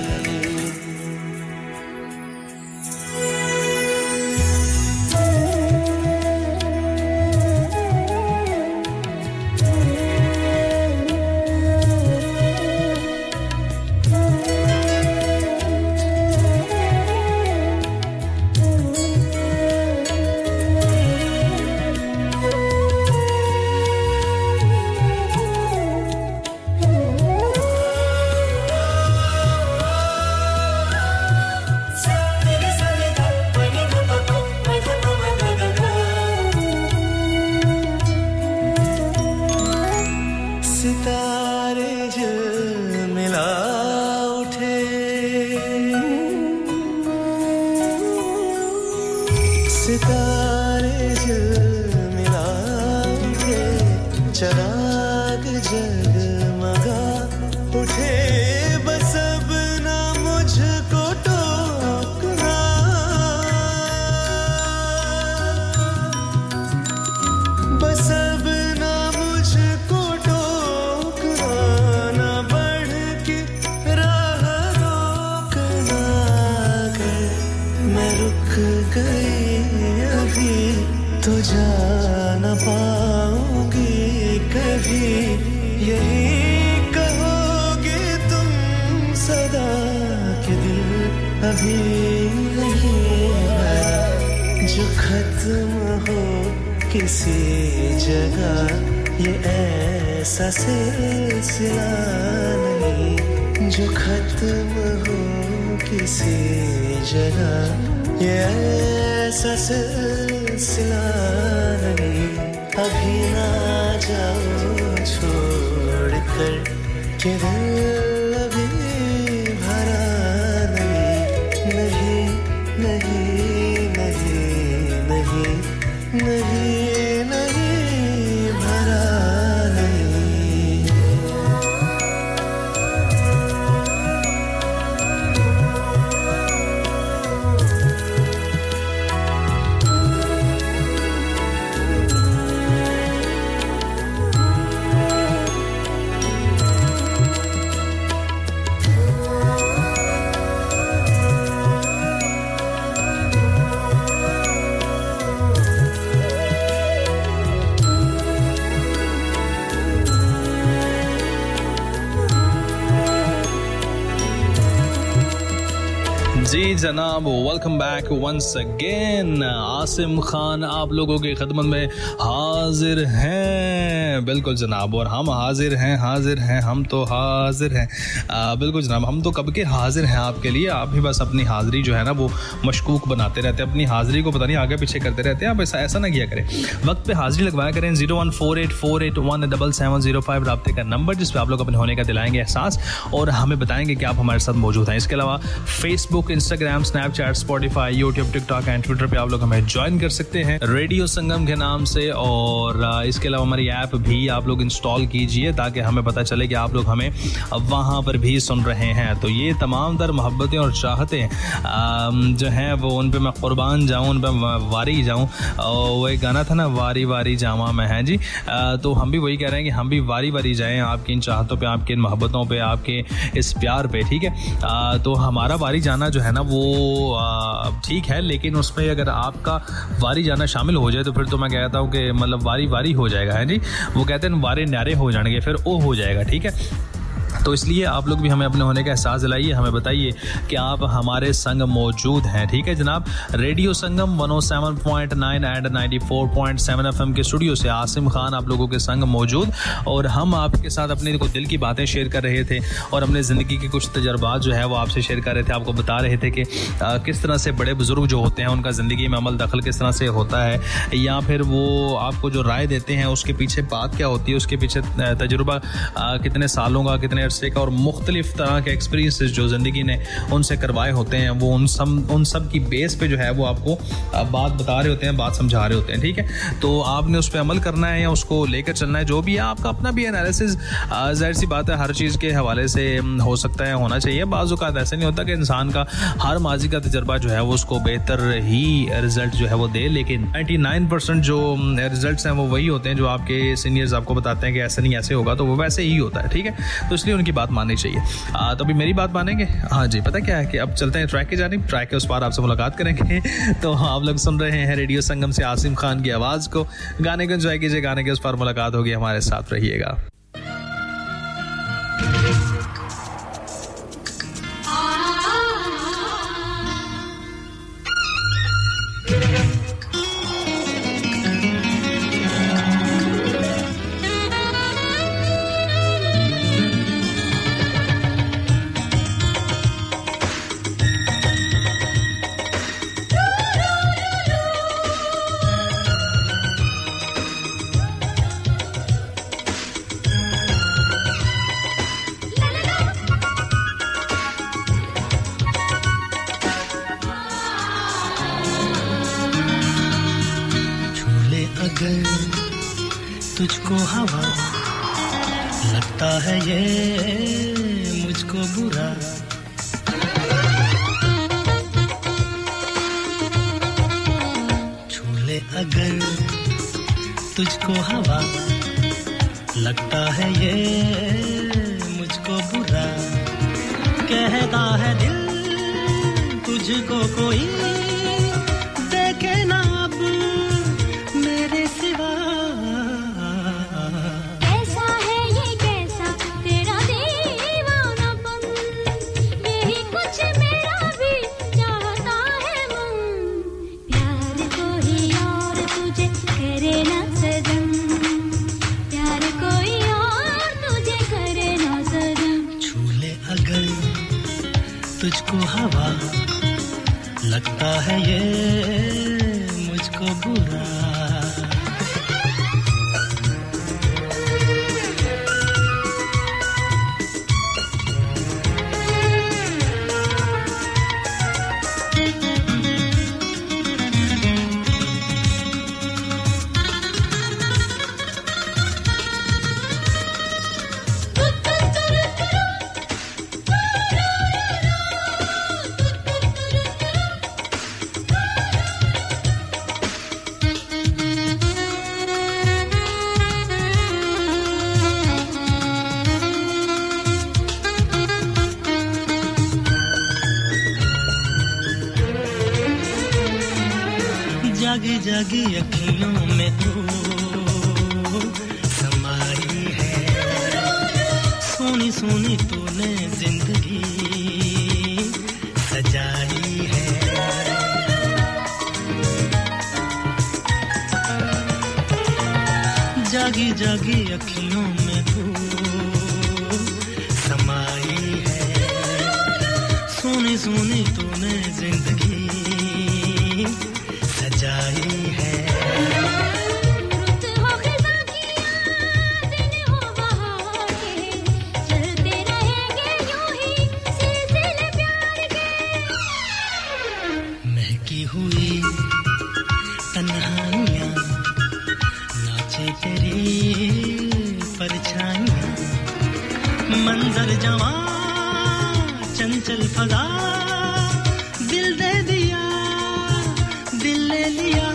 जी जनाब, welcome back once again. Asim Khan आप लोगों की खिदमत में हाजिर हैं। बिल्कुल जनाब, और हम हाजिर हैं हम तो हाजिर हैं। बिल्कुल जनाब, हम तो कब के हाजिर हैं आपके लिए। आप भी बस अपनी हाज़िरी जो है ना वो मशकूक बनाते रहते हैं, अपनी हाज़िरी को पता नहीं आगे पीछे करते रहते हैं। आप ऐसा ना किया करें, वक्त पे हाज़िरी लगवाया करें। 01484817705 राब्ते का नंबर, जिस पर आप लोग अपने होने का दिलाएंगे एहसास और हमें बताएंगे कि आप हमारे साथ मौजूद हैं। इसके अलावा Facebook, Instagram, Snapchat, Spotify, YouTube, TikTok and Twitter पे आप लोग हमें ज्वाइन कर सकते हैं रेडियो संगम के नाम से। और इसके अलावा हमारी ऐप भी आप लोग इंस्टॉल कीजिए ताकि हमें पता चले कि आप लोग हमें वहाँ पर भी सुन रहे हैं। तो ये तमाम तर मोहब्बतें और चाहतें जो हैं वो उन पर मैं क़ुरबान जाऊँ, उन पर वारी जाऊँ। वो एक गाना था ना, वारी वारी जामा में है जी। तो हम भी वही कह रहे हैं कि हम भी वारी वारी जाएँ आपकी इन चाहतों पर, आपकी इन मोहब्बतों पर, आपके इस प्यार पर। ठीक है, तो हमारा वारी जाना जो है ना वो ठीक है, लेकिन उसमें अगर आपका वारी जाना शामिल हो जाए तो फिर तो मैं कहता हूँ कि मतलब वारी वारी हो जाएगा। है जी, वो कहते हैं वारे न्यारे हो जाएंगे, फिर ओ हो जाएगा। ठीक है, तो इसलिए आप लोग भी हमें अपने होने का एहसास दिलाइए, हमें बताइए कि आप हमारे संग मौजूद हैं। ठीक है जनाब, रेडियो संगम 107.9 एंड 94.7 एफएम के स्टूडियो से आसिम खान आप लोगों के संग मौजूद, और हम आपके साथ अपने दिल की बातें शेयर कर रहे थे और अपने ज़िंदगी के कुछ तजर्बात जो है वो आपसे शेयर कर रहे थे। आपको बता रहे थे कि किस तरह से बड़े बुज़ुर्ग जो होते हैं उनका ज़िंदगी में अमल दखल किस तरह से होता है, या फिर वो आपको जो राय देते हैं उसके पीछे बात क्या होती है, उसके पीछे तजुर्बा कितने सालों का, कितने और मुख्तलिफ तरह के एक्सपीरियंसेस जो ज़िंदगी ने उनसे करवाए होते हैं, वो उन सब की बेस पे जो है वो आपको बात बता रहे होते हैं, बात समझा रहे होते हैं। ठीक है, तो आपने उस पर अमल करना है या उसको लेकर चलना है, जो भी है। आपका अपना भी एनालिसिस ज़ाहिर सी बात है हर चीज़ के हवाले से हो सकता है, होना चाहिए। बाज़ औक़ात ऐसा नहीं होता कि इंसान का हर माजी का तजर्बा जो है वो उसको बेहतर ही रिज़ल्ट जो है वो दे, लेकिन 99% जो रिज़ल्ट हैं वो वही होते हैं जो आपके सीनियर्स आपको बताते हैं कि ऐसे नहीं ऐसे होगा, तो वो वैसे ही होता है। ठीक है, तो इसलिए उनकी बात माननी चाहिए। तो अभी मेरी बात मानेंगे। हाँ जी, पता क्या है कि अब चलते हैं ट्रैक की जानिब, ट्रैक के उस पार आपसे मुलाकात करेंगे। तो आप लोग सुन रहे हैं रेडियो संगम से आसिम खान की आवाज़ को। गाने को एंजॉय कीजिए, गाने के उस पार मुलाकात होगी, हमारे साथ रहिएगा। तुझको हवा लगता है ये मुझको बुरा, छूले अगर तुझको हवा लगता है ये मुझको बुरा, कहता है दिल तुझको कोई देखे ना अब मेरे सिवा। तुझको हवा लगता है ये मुझको बुरा। जागी जागी अखियों में तू समाई है, सोनी सोनी तूने जिंदगी सजाई की जागी अखियों में तू समाई है, सोनी सोनी तूने जिंदगी सजाई है। महकी हुई तन्हाइयां नाचे तेरी परछाइयां, मंजर जवां चंचल फजा, दिल दे दिया दिल ले लिया।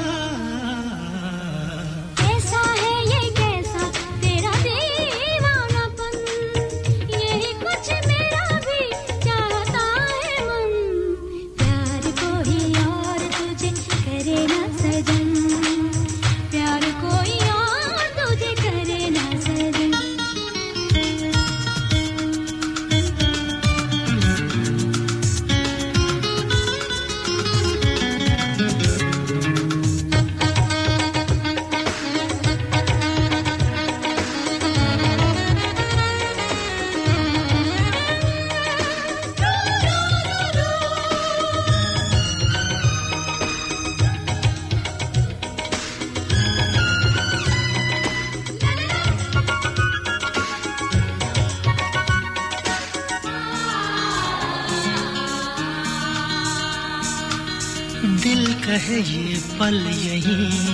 कैसा है ये कैसा तेरा दीवानापन, यही कुछ मेरा भी चाहता है मन, प्यार को ही और तुझे करे ना सजन, प्यार कोई और तुझे करे ना सजन। दिल कहे ये पल यहीं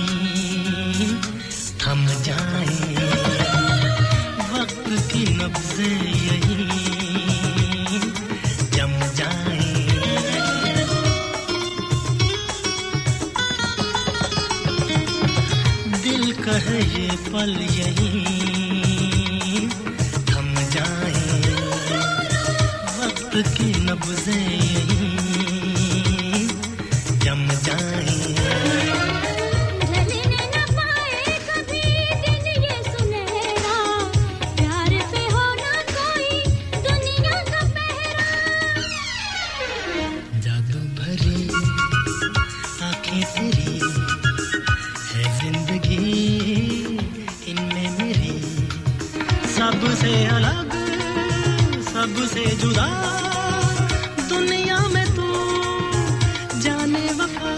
थम जाए, वक्त की नब्ज़ें यहीं जम जाए। दिल कहे ये पल यहीं थम जाए, वक्त की नब्ज़ें यहीं जम जाए। ढलने न पाए कभी दिन ये सुनहरा, प्यार पे हो ना कोई दुनिया का पहरा। जादू भरी आँखें तेरी है जिंदगी इनमें मेरी, सबसे अलग सबसे जुदा दुनिया में तू जाने वफा।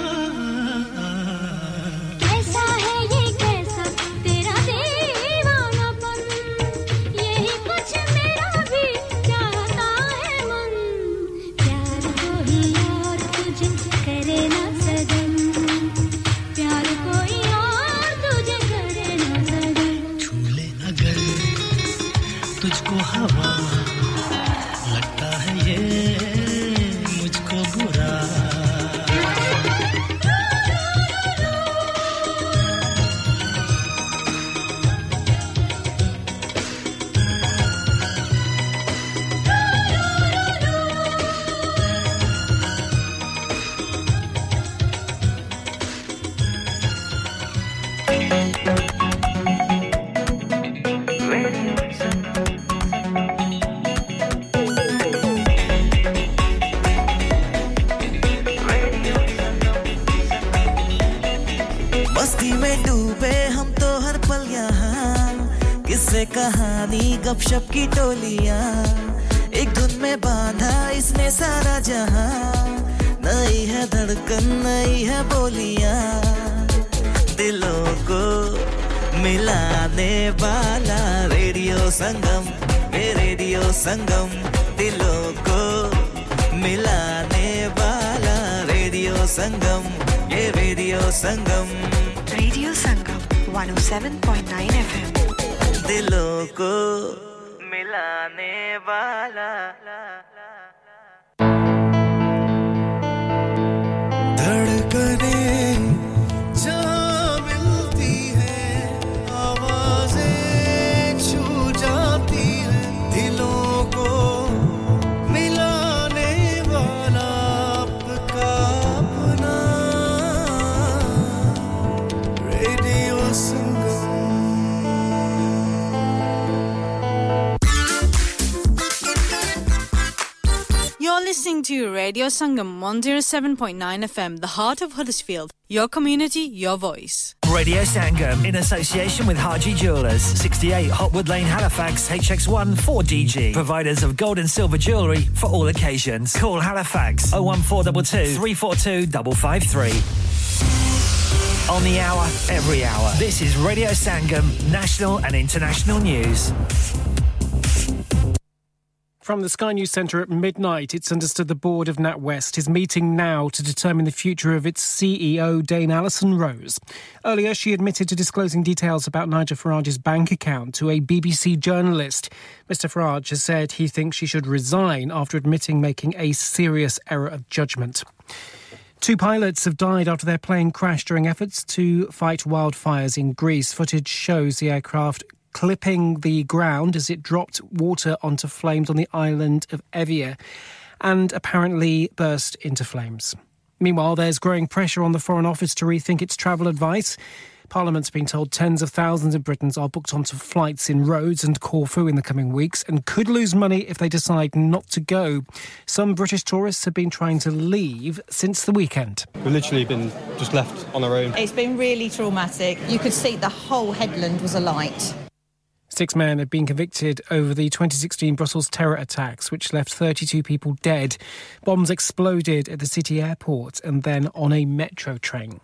कैसा है ये कैसा तेरा दीवानापन, यही कुछ मेरा भी चाहता है मन, प्यार को ही और तुझे करे ना सजन, प्यार कोई और तुझे करे ना सजन। छूले अगर तुझको हवा, लगता है ये मुझको बुरा, कहानी गपशप की टोलियां, एक धुन में बांधा इसने सारा जहां, नई है धड़कन नई है बोलियां, दिलों को मिलाने वाला रेडियो संगम, ये रेडियो संगम, दिलों को मिलाने वाला रेडियो संगम, ये radio Sangam, radio Sangam 107.9 FM, दिलों को मिलाने वाला। धड़कने जहाँ मिलती है आवाजें, छू जाती है दिलों को मिलाने वाला आपका अपना radio Sangam. You're listening to Radio Sangam 107.9 FM, the heart of Huddersfield. Your community, your voice. Radio Sangam in association with Haji Jewellers, 68 Hotwood Lane, Halifax, HX1 4DG. Providers of gold and silver jewellery for all occasions. Call Halifax 01422 342553. On the hour, every hour. This is Radio Sangam, national and international news. From the Sky News Centre at midnight, it's understood the board of NatWest is meeting now to determine the future of its CEO, Dame Alison Rose. Earlier, she admitted to disclosing details about Nigel Farage's bank account to a BBC journalist. Mr Farage has said he thinks she should resign after admitting making a serious error of judgment. Two pilots have died after their plane crashed during efforts to fight wildfires in Greece. Footage shows the aircraft clipping the ground as it dropped water onto flames on the island of Evia and apparently burst into flames. Meanwhile, there's growing pressure on the Foreign Office to rethink its travel advice. Parliament's been told tens of thousands of Britons are booked onto flights in Rhodes and Corfu in the coming weeks and could lose money if they decide not to go. Some British tourists have been trying to leave since the weekend. We've literally been just left on our own. It's been really traumatic. You could see the whole headland was alight. Six men have been convicted over the 2016 Brussels terror attacks, which left 32 people dead. Bombs exploded at the city airport and then on a metro train.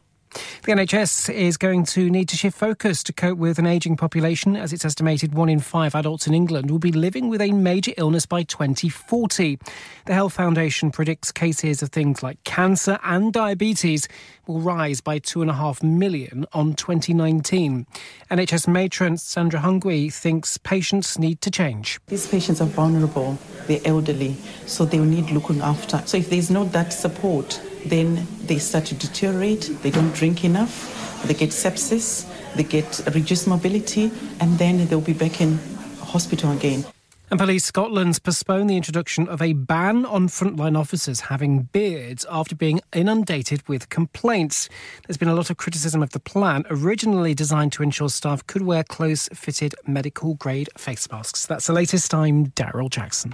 The NHS is going to need to shift focus to cope with an ageing population, as it's estimated 1 in 5 adults in England will be living with a major illness by 2040. The Health Foundation predicts cases of things like cancer and diabetes will rise by 2.5 million on 2019. NHS matron Sandra Hungwe thinks patients need to change. These patients are vulnerable, they're elderly, so they'll need looking after. So if there's not that support, then they start to deteriorate, they don't drink enough, they get sepsis, they get reduced mobility, and then they'll be back in hospital again. And Police Scotland's postponed the introduction of a ban on frontline officers having beards after being inundated with complaints. There's been a lot of criticism of the plan, originally designed to ensure staff could wear close-fitted medical-grade face masks. That's the latest. I'm Daryl Jackson.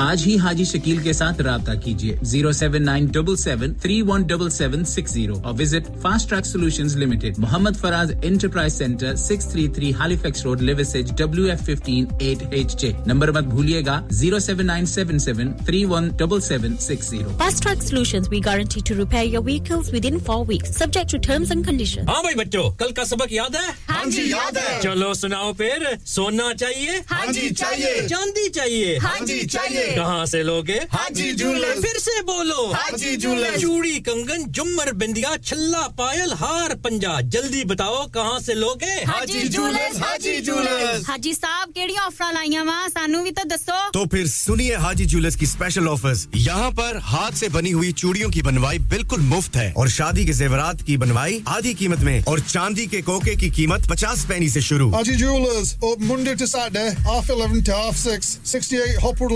आज ही हाजी शकील के साथ राबता कीजिए 07977317760 और visit fast track solutions limited Mohammad Faraz enterprise centre 633 Halifax road Liversedge WF15 8HJ number मत भूलिएगा 07977317760 fast track solutions we guarantee to repair your vehicles within 4 weeks subject to terms and conditions हां भाई बच्चों कल का सबक याद है हां जी याद है चलो सुनाओ फिर सोना चाहिए हां जी चाहिए चांदी चाहिए हां जी चाहिए कहां से लोगे हाजी जूलर्स फिर से बोलो हाजी जूलर्स चूड़ी कंगन झुमर बिंदिया छल्ला पायल हार पंजा जल्दी बताओ कहां से लोगे हाजी जूलर्स हाजी साहब केडी ऑफर लाईया वा सानू भी तो दसो तो फिर सुनिए हाजी जूलर्स की स्पेशल ऑफर्स यहां पर हाथ से बनी हुई चूड़ियों की बनवाई बिल्कुल मुफ्त है और शादी के ज़ेवरात की बनवाई आधी कीमत में और चांदी के कोके की कीमत 50 पैसे से शुरू Haji jewellers open Monday to Saturday half 11 to half 6 68 Hopwood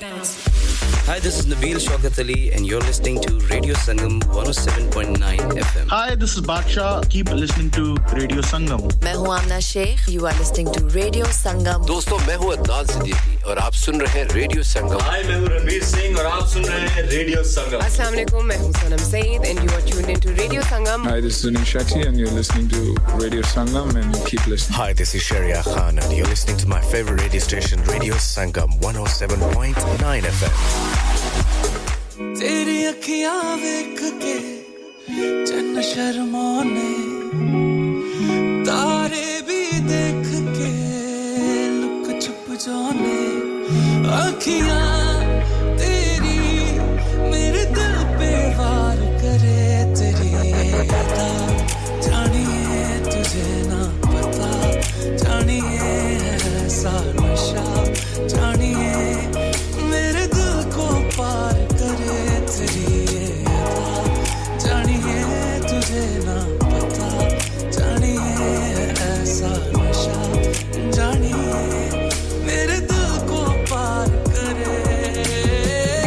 Bounce. Hi, this is Nabeel Shaukat Ali, and you're listening to Radio Sangam 107.9 FM. Hi, this is Baksha. Keep listening to Radio Sangam. मैं हूँ आमना Sheikh. You are listening to Radio Sangam. दोस्तों, मैं हूँ अदनान सिद्दीकी और आप सुन रहे हैं Radio Sangam. Hi, मैं हूँ रणबीर सिंह और आप सुन रहे हैं Radio Sangam. अस्सलाम वालेकुम, मैं हूँ सनम Saeed and you are tuned into Radio Sangam. Hi, this is Zunin Shakshi and you're listening to Radio Sangam and keep listening. Hi, this is Sharia Khan and you're listening to my favorite radio station Radio Sangam 107.9 FM. तेरी अखियाँ देख के चन्न शर्माने तारे भी देख के लुक छुप जाने अखियाँ तेरी मेरे दिल पे वार करे तेरी पता जानिए तुझे ना पता जानिए ऐसा नशा जानिए पार करे तेरी अदा जानिए तुझे ना पता जानिए ऐसा नशा जानिए मेरे दिल को पार करे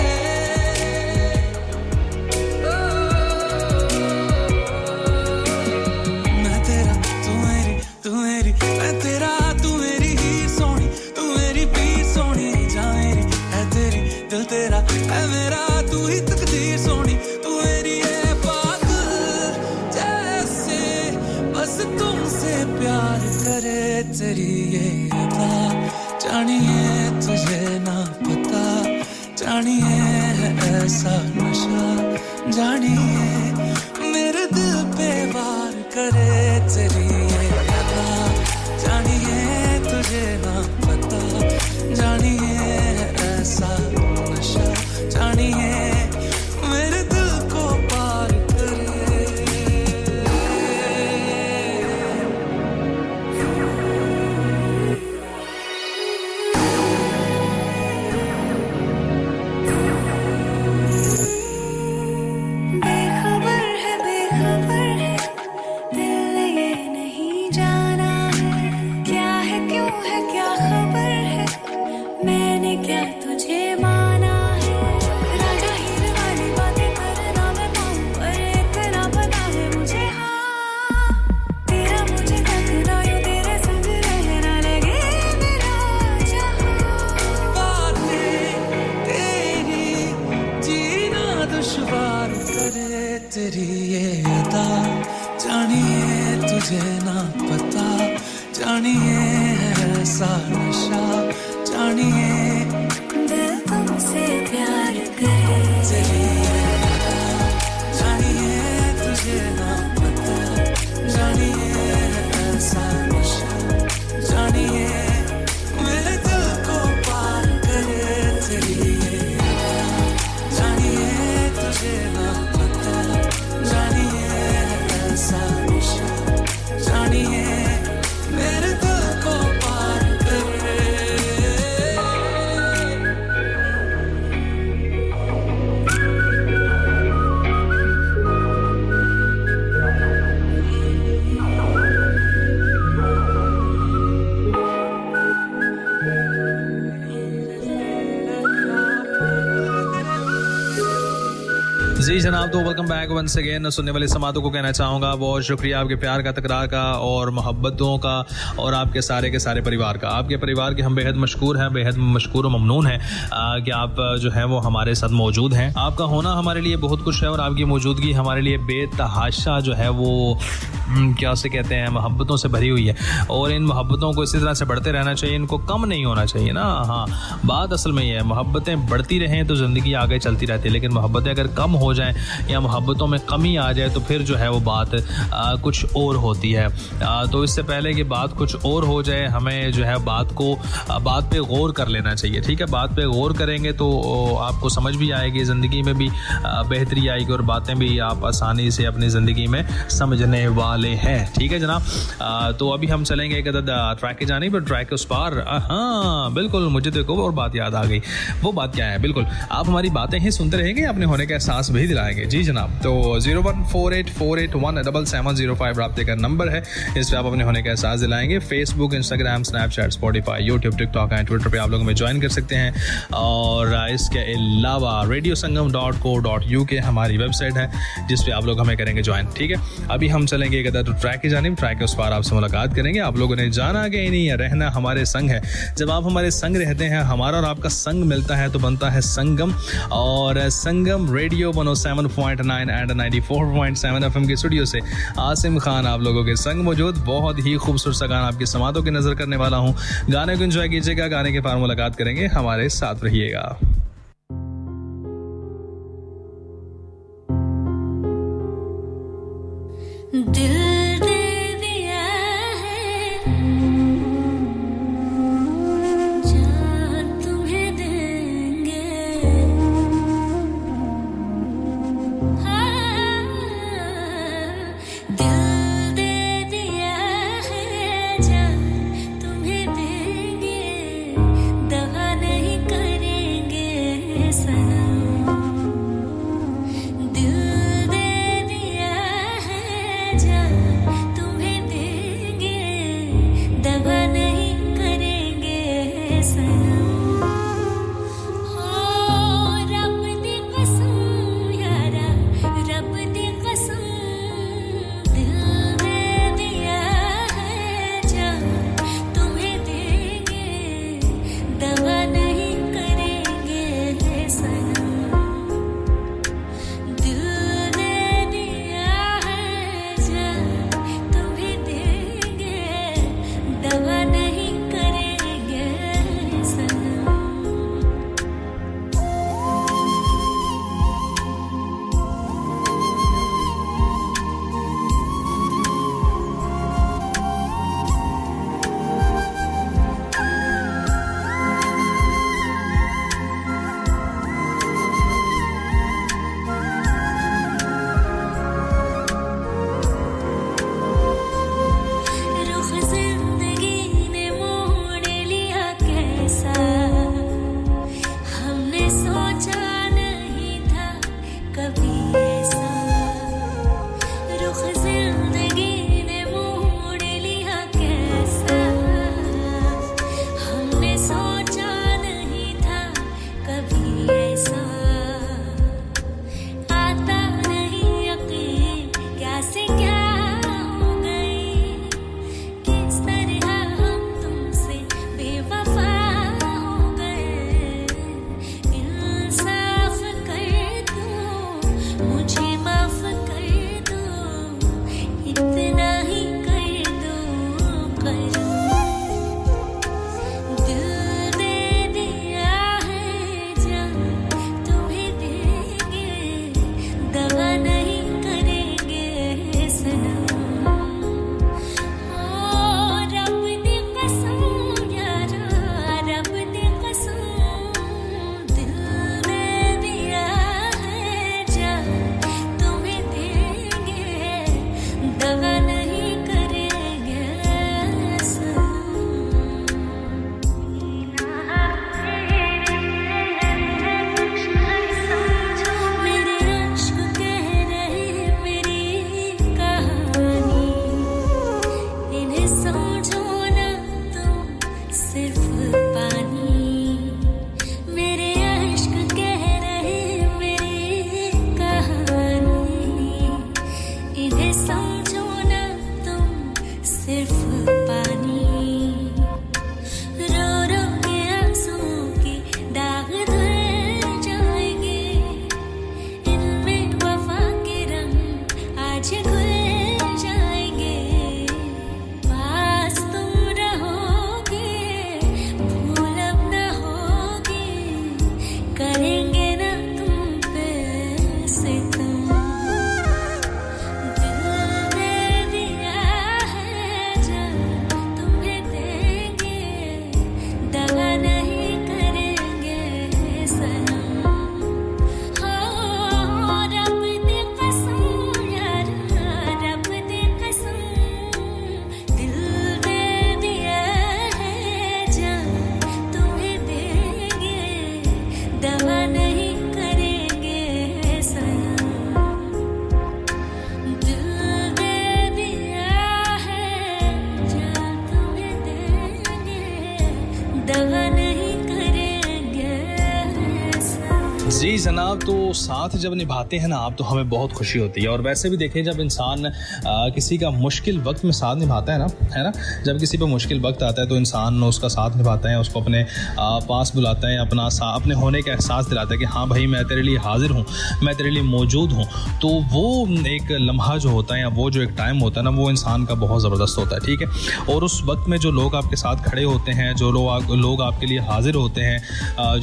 मैं तेरा तू मेरी मैं तेरा तू मेरी हीर सोनी तू मेरी पीर सोनी जा मेरी है तेरी दिल तेरा I'm not जनाब तो वेलकम बैक वंस अगेन सुनने वाले समातों को कहना चाहूँगा बहुत शुक्रिया आपके प्यार का तकरार का और मोहब्बतों का और आपके सारे के सारे परिवार का आपके परिवार के हम बेहद मशकूर और ममनून हैं कि आप जो हैं वो हमारे साथ मौजूद हैं आपका होना हमारे लिए बहुत कुछ है और आपकी मौजूदगी हमारे लिए बेतहाशा जो है वो क्या से कहते हैं मोहब्बतों से भरी हुई है और इन मोहब्बतों को इसी तरह से बढ़ते रहना चाहिए इनको कम नहीं होना चाहिए ना हाँ बात असल में ये है मोहब्बतें बढ़ती रहें तो ज़िंदगी आगे चलती रहती है लेकिन मोहब्बतें अगर कम हो जाएं या मोहब्बतों में कमी आ जाए तो फिर जो है वो बात कुछ और होती है तो इससे पहले कि बात कुछ और हो जाए हमें जो है बात पे गौर कर लेना चाहिए ठीक है बात पे गौर करेंगे तो आपको समझ भी आएगी ज़िंदगी में भी बेहतरी आएगी और बातें भी आप आसानी से अपनी ज़िंदगी में समझने वाले हैं ठीक है जनाब तो अभी हम चलेंगे एक ट्रैक की जानिब पर ट्रैक के उस पार हाँ बिल्कुल मुझे तो एक और बात याद आ गई वो बात क्या है बिल्कुल आप हमारी बातें ही सुनते रहेंगे अपने होने का एहसास भी ही दिलाएंगे। जी जनाब, तो 01484817705 रब्ते का नंबर है, इस पर आप अपने होने का एहसास दिलाएंगे। Facebook, Instagram, Snapchat, Spotify, YouTube, TikTok and Twitter पे आप लोग हमें ज्वाइन कर सकते हैं। और इसके अलावा radiosangam.co.uk हमारी वेबसाइट है जिस पे आप लोग हमें करेंगे ज्वाइन। ठीक है, अभी हम चलेंगे एक अदर ट्रैक की जानिब, ट्रैक के उस पार आपसे मुलाकात करेंगे। आप लोगों ने जाना कि नहीं या रहना हमारे संग है, जब आप हमारे संग रहते हैं हमारा और आपका संग मिलता है तो बनता है संगम। और संगम रेडियो 107.9 एंड 94.7 एफएम के स्टूडियो से आसिम खान आप लोगों के संग मौजूद, बहुत ही खूबसूरत सा गाना आपकी समातों की नजर करने वाला हूँ। गाने को एंजॉय कीजिएगा, गाने के पार मुलाकात करेंगे, हमारे साथ रहिएगा। दिल दे दिया है जान तुम्हें देंगे, हाँ दिल दे दिया है जान तुम्हें देंगे, दगा नहीं करेंगे सनम। जी जनाब, तो साथ जब निभाते हैं ना आप तो हमें बहुत खुशी होती है। और वैसे भी देखें, जब इंसान किसी का मुश्किल वक्त में साथ निभाता है ना, है ना, जब किसी पर मुश्किल वक्त आता है तो इंसान उसका साथ निभाता है, उसको अपने पास बुलाता है, अपने होने का एहसास दिलाता है कि हाँ भाई मैं तेरे लिए हाजिर हूँ, मैं तेरे लिए मौजूद हूँ। तो वो एक लम्हा जो होता है या वो जो एक टाइम होता है ना, वो इंसान का बहुत ज़बरदस्त होता है, ठीक है। और उस वक्त में जो लोग आपके साथ खड़े होते हैं, जो लोग आपके लिए हाजिर होते हैं,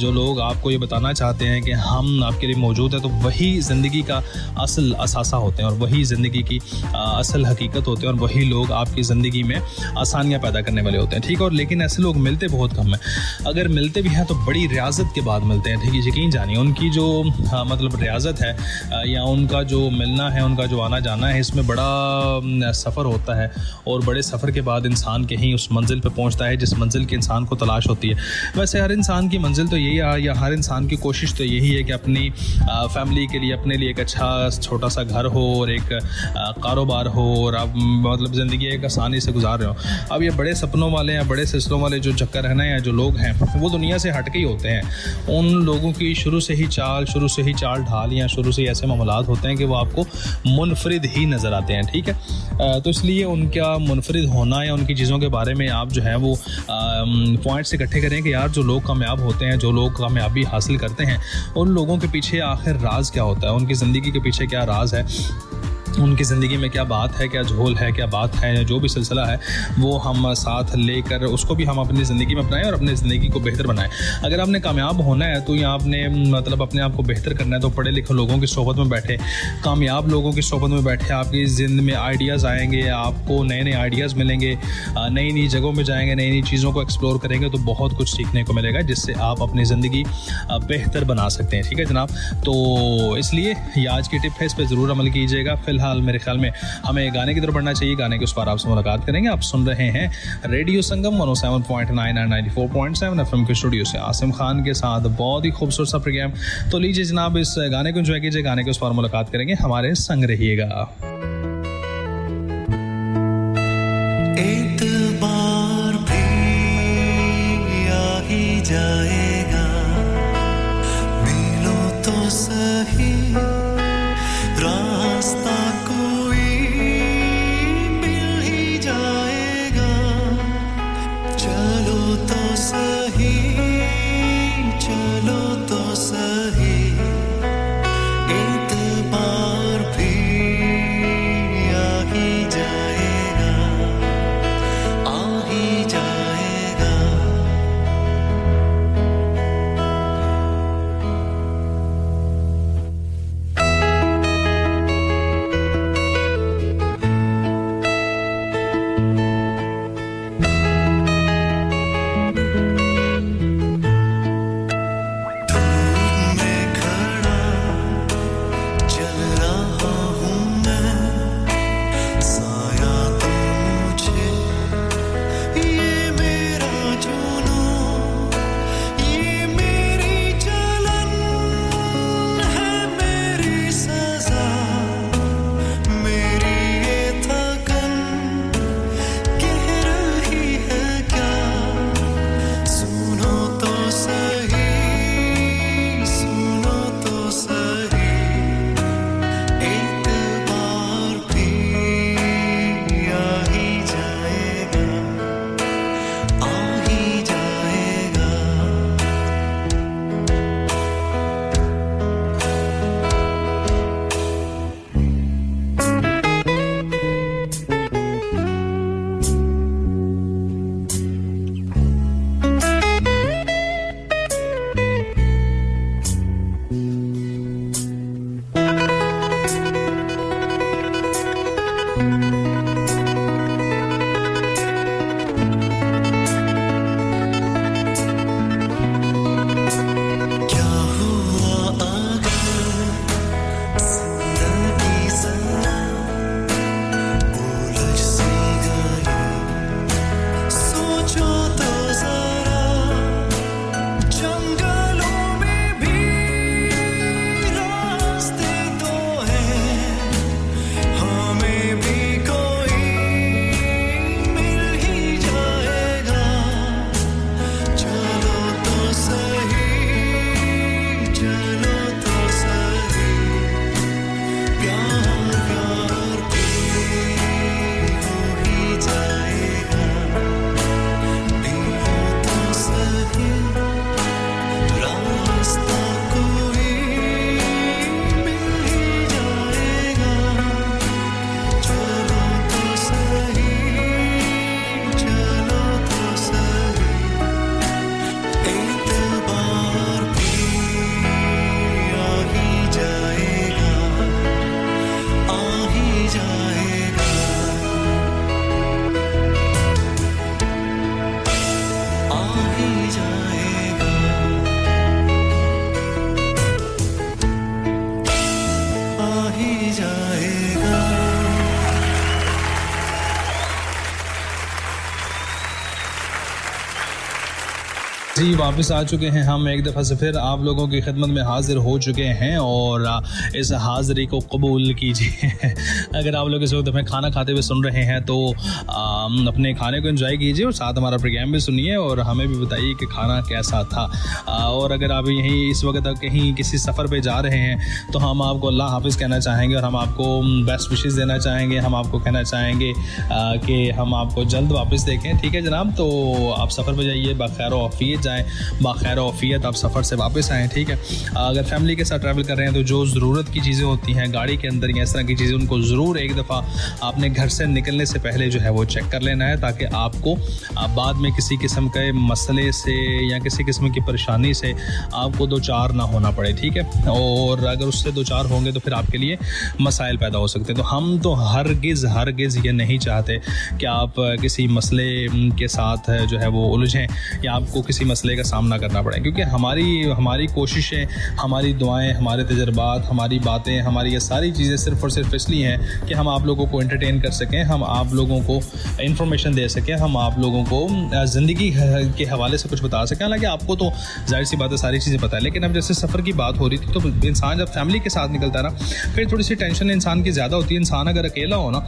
जो लोग आपको ये बताना चाहते हैं कि हम आपके लिए मौजूद हैं, तो वही ज़िंदगी का असल असासा होते हैं और वही ज़िंदगी की असल हकीकत होते हैं और वही लोग आपकी ज़िंदगी में आसानियाँ पैदा करने वाले होते हैं, ठीक है। और लेकिन ऐसे लोग मिलते बहुत कम हैं, अगर मिलते भी हैं तो बड़ी रियाजत के बाद मिलते हैं, ठीक है। यकीन जानिए उनकी जो मतलब रियाजत है या उनका जो मिलना है, उनका जो आना जाना है, इसमें बड़ा सफ़र होता है और बड़े सफ़र के बाद इंसान कहीं उस मंजिल पर पहुंचता है जिस मंजिल की इंसान को तलाश होती है। वैसे हर इंसान की मंजिल तो यही है या हर इंसान की कोशिश तो यही है कि अपनी फैमिली के लिए, अपने लिए एक अच्छा छोटा सा घर हो और एक कारोबार हो और आप मतलब ज़िंदगी एक आसानी से गुजार रहे हो। अब ये बड़े सपनों वाले या बड़े सिलसिलों वाले जो चक्कर है ना, या जो लोग हैं वो दुनिया से हटके ही होते हैं। उन लोगों की शुरू से ही चाल ढाल या शुरू से ही ऐसे मामलात होते हैं कि वो आपको मुनफरिद ही नज़र आते हैं, ठीक है। तो इसलिए उनका मुनफरिद होना या उनकी चीज़ों के बारे में आप जो है वो पॉइंट्स इकट्ठे करें कि यार जो लोग कामयाब होते हैं, जो लोग कामयाबी हासिल करते हैं, उन लोगों के पीछे आखिर राज क्या होता है, उनकी ज़िंदगी के पीछे क्या राज है, उनकी ज़िंदगी में क्या बात है, क्या झोल है, क्या बात है। जो भी सिलसिला है वो हम साथ लेकर उसको भी हम अपनी ज़िंदगी में अपनाएं और अपनी ज़िंदगी को बेहतर बनाएं। अगर आपने कामयाब होना है तो या आपने मतलब अपने आप को बेहतर करना है तो पढ़े लिखे लोगों की सोबत में बैठे, कामयाब लोगों की सोबत में बैठे। आपकी ज़िंदगी में आइडियाज़ आएंगे, आपको नए नए आइडियाज़ मिलेंगे, नई नई जगहों में जाएंगे, नई नई चीज़ों को एक्सप्लोर करेंगे तो बहुत कुछ सीखने को मिलेगा जिससे आप अपनी ज़िंदगी बेहतर बना सकते हैं, ठीक है जनाब। तो इसलिए ये आज की टिप है, इस पर ज़रूर अमल कीजिएगा। हाल मेरे ख्याल में हमें गाने की तरफ बढ़ना चाहिए, गाने के उस पर आपसे मुलाकात करेंगे। आप सुन रहे हैं रेडियो संगम 107.9 और 94.7 एफएम के स्टूडियो से, आसिम खान के साथ बहुत ही खूबसूरत सा प्रोग्राम। तो लीजिए जनाब, इस गाने को एंजॉय कीजिए, गाने के उस पर मुलाकात करेंगे, हमारे संग रहिएगा। चलो तो सही, एतबार भी जी वापस आ चुके हैं हम, एक दफ़ा से फिर आप लोगों की खिदमत में हाजिर हो चुके हैं और इस हाज़िरी को कबूल कीजिए। अगर आप लोग इस वक्त हमें खाना खाते हुए सुन रहे हैं तो अपने खाने को एंजॉय कीजिए और साथ हमारा प्रोग्राम भी सुनिए और हमें भी बताइए कि खाना कैसा था। और अगर आप यहीं इस वक्त कहीं किसी सफ़र पे जा रहे हैं तो हम आपको अल्लाह हाफिज़ कहना चाहेंगे और हम आपको बेस्ट विशेज़ देना चाहेंगे। हम आपको कहना चाहेंगे कि हम आपको जल्द वापस देखें। ठीक है जनाब, तो आप सफ़र पर जाइए, बखैर औफियत जाएँ, बखैर औफियत आप सफ़र से वापस आएँ। ठीक है, अगर फैमिली के साथ ट्रैवल कर रहे हैं तो जो ज़रूरत की चीज़ें होती हैं गाड़ी के अंदर या इस तरह की चीज़ें, उनको ज़रूर एक दफ़ा आपने घर से निकलने से पहले जो है वो चेक कर लेना है, ताकि आपको बाद में किसी किस्म के मसले से या किसी किस्म की परेशानी से आपको दो चार ना होना पड़े। ठीक है, और अगर उससे दो चार होंगे तो फिर आपके लिए मसाइल पैदा हो सकते हैं। तो हम तो हरगिज़ ये नहीं चाहते कि आप किसी मसले के साथ जो है वो उलझें या आपको किसी मसले का सामना करना पड़े, क्योंकि हमारी कोशिशें, हमारी दुआएं, हमारे तजर्बात, हमारी बातें, हमारी ये सारी चीज़ें सिर्फ़ और सिर्फ इसलिए हैं कि हम आप लोगों को एंटरटेन कर सकें, हम आप लोगों को इंफॉर्मेशन दे सकें, हम आप लोगों को ज़िंदगी के हवाले से कुछ बता सकें। हालांकि आपको तो जाहिर सी बात है सारी चीज़ें पता है, लेकिन अब जैसे सफ़र की बात हो रही थी तो इंसान जब फैमिली के साथ निकलता है ना, फिर थोड़ी सी टेंशन इंसान की ज़्यादा होती है। इंसान अगर अकेला हो ना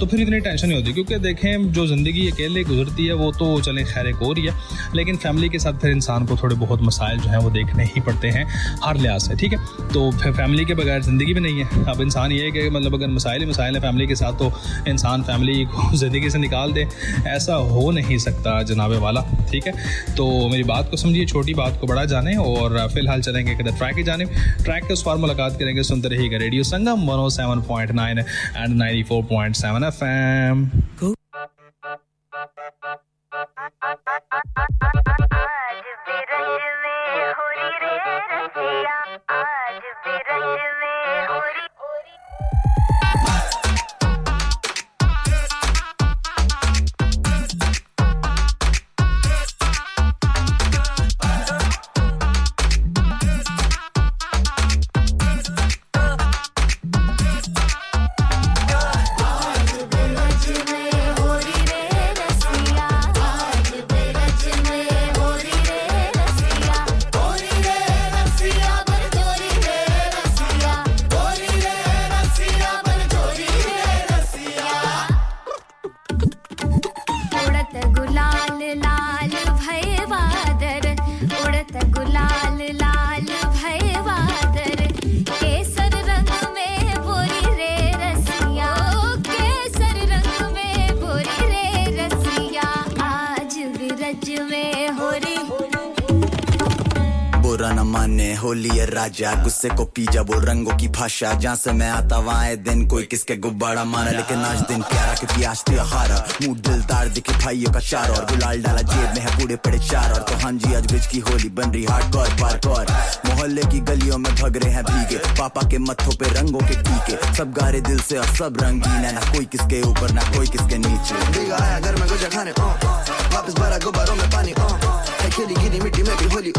तो फिर इतनी टेंशन नहीं होती, क्योंकि देखें जो ज़िंदगी अकेले गुजरती है वो तो चलें खैर एक और ही है, लेकिन फैमिली के साथ फिर इंसान को थोड़े बहुत मसाइल जो हैं वो देखने ही पड़ते हैं हर लिहाज से। ठीक है, तो फैमिली के बगैर ज़िंदगी भी नहीं है। अब इंसान ये है कि मतलब अगर मसाइल है फैमिली के साथ तो इंसान फैमिली को ज़िंदगी से निकाल दे, ऐसा हो नहीं सकता जनाबे वाला। ठीक है, तो मेरी बात को समझिए, छोटी बात को बड़ा जाने और फ़िलहाल चलेंगे किधर, ट्रैक की जाने। ट्रैक के उस पार मुलाकात करेंगे, सुनते रहिएगा रेडियो संगम 107.9 एंड 94.7 FM। होली राजा गुस्से को पी जा, बोल रंगों की भाषा, जहाँ से मैं आता वहाँ दिन कोई किसके गुब्बारा माना, लेकिन आज दिन प्यारा के प्यास दिया हारा, मूड दिलदार दिखे भाइयों का चार और गुलाल डाला जेब में है पूरे पड़े चार और। तो हाँ जी आज ब्रिज की होली बन रही हार्डकोर पार्कौर, मोहल्ले की गलियों में भग रहे हैं भीगे, पापा के मत्थों पे रंगों के टीके, सब गारे दिल से और सब रंगीन है, ना कोई किसके ऊपर ना कोई किसके नीचे। आया घर में गुजर खाने वापस भरा गुब्बारों में पानी, खेली गिरी मिट्टी में भी होली,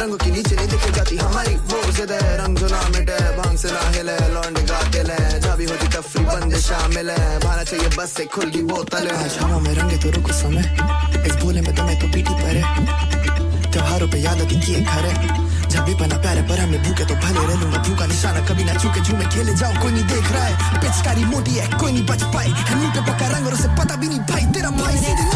रंगों की नीचे नहीं दिखे जाती हमारी वो ज़िद है, रंग जो ना मिटे भांग से ना हिले, लौंडे गाते हैं जहाँ भी होती तफरी बंदे शामिल है, भाना चाहिए बस से खुल की बोतल है। शामों में रंगे तो रुको समय, इस बोले में तुम्हें तो पीटी पड़े, त्योहारों पे याद आती की घर है, जब भी बना प्यारे पर हमें भूखे तो भले रह लूंगा, भूखा निशाना कभी ना चूके, झूमे खेले जाओ कोई नहीं देख रहा है, पिचकारी मोटी है कोई नहीं बच पाए, मुँह पे पका रंग और उसे पता भी नहीं भाई तेरा भाई सीधे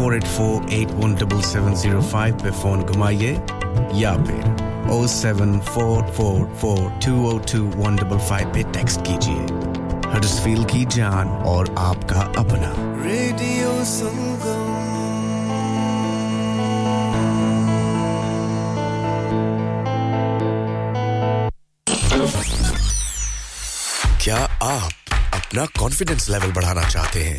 484-817705 पे फोन घुमाइए या फिर 07444202155 पे टेक्स्ट कीजिए। हडर्सफील्ड की जान और आपका अपना रेडियो संगम। क्या आप अपना कॉन्फिडेंस लेवल बढ़ाना चाहते हैं?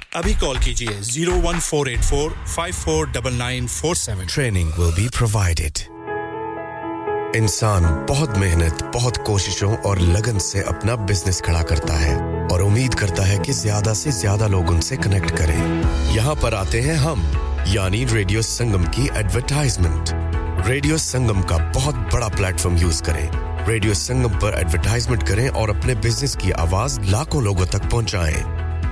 Abhi call kijiye 01484549947. Training will be provided. इंसान बहुत मेहनत, बहुत कोशिशों और लगन से अपना बिजनेस खड़ा करता है और उम्मीद करता है कि ज्यादा से ज्यादा लोग उनसे कनेक्ट करें। यहाँ पर आते हैं हम, यानी रेडियो संगम की एडवर्टाइजमेंट। रेडियो संगम का बहुत बड़ा प्लेटफॉर्म यूज करें। रेडियो संगम पर एडवर्टाइजमेंट करें और अपने बिजनेस की आवाज लाखों लोगों तक पहुंचाएं।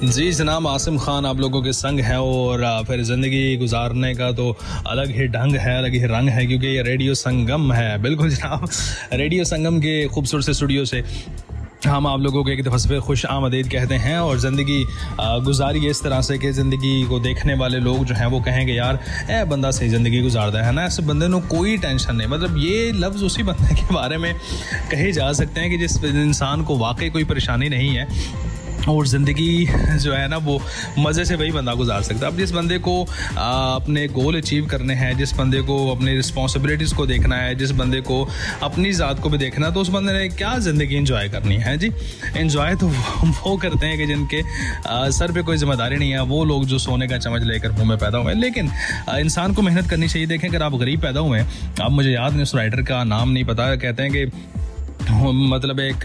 जी जनाब आसिम खान आप लोगों के संग है और फिर ज़िंदगी गुजारने का तो अलग ही ढंग है, अलग ही रंग है, क्योंकि ये रेडियो संगम है। बिल्कुल जनाब, रेडियो संगम के खूबसूरत से स्टूडियो से हम आप लोगों को एक दफ़ा से खुश आमदीद कहते हैं। और ज़िंदगी गुजारिए इस तरह से कि ज़िंदगी को देखने वाले लोग जो हैं वो कहेंगे यार ए बंदा सही ज़िंदगी गुजारता है ना, ऐसे बंदे को कोई टेंशन नहीं। मतलब ये लफ्ज़ उसी बंदे के बारे में कहे जा सकते हैं कि जिस इंसान को वाकई कोई परेशानी नहीं है और ज़िंदगी जो है ना वो मज़े से वही बंदा गुजार सकता है। अब जिस बंदे को अपने गोल अचीव करने हैं, जिस बंदे को अपने रिस्पॉन्सिबिलिटीज़ को देखना है, जिस बंदे को अपनी ज़ात को भी देखना है, तो उस बंदे ने क्या ज़िंदगी इंजॉय करनी है जी। इंजॉय तो वो करते हैं कि जिनके सर पे कोई ज़िम्मेदारी नहीं है, वो लोग जो सोने का चम्मच लेकर मुँह में पैदा हुए। लेकिन इंसान को मेहनत करनी चाहिए। देखें अगर आप गरीब पैदा हुए हैं, अब मुझे याद नहीं उस राइटर का नाम नहीं पता, कहते हैं कि मतलब एक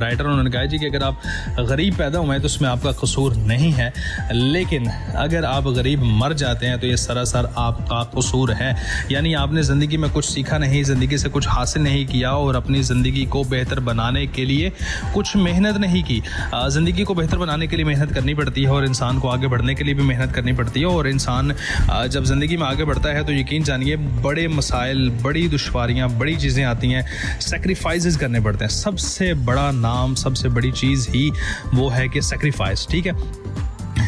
राइटर उन्होंने कहा जी कि अगर आप गरीब पैदा हुए हैं तो उसमें आपका कसूर नहीं है, लेकिन अगर आप गरीब मर जाते हैं तो ये सरासर आपका कसूर है। यानी आपने ज़िंदगी में कुछ सीखा नहीं, ज़िंदगी से कुछ हासिल नहीं किया और अपनी ज़िंदगी को बेहतर बनाने के लिए कुछ मेहनत नहीं की। ज़िंदगी को बेहतर बनाने के लिए मेहनत करनी पड़ती है और इंसान को आगे बढ़ने के लिए भी मेहनत करनी पड़ती है। और इंसान जब ज़िंदगी में आगे बढ़ता है तो यकीन जानिए बड़े मसाइल, बड़ी दुश्वारियाँ, बड़ी चीज़ें आती हैं, सेक्रीफाइस करने पड़ते हैं। सबसे बड़ा नाम, सबसे बड़ी चीज़ ही वो है कि सैक्रिफाइस। ठीक है,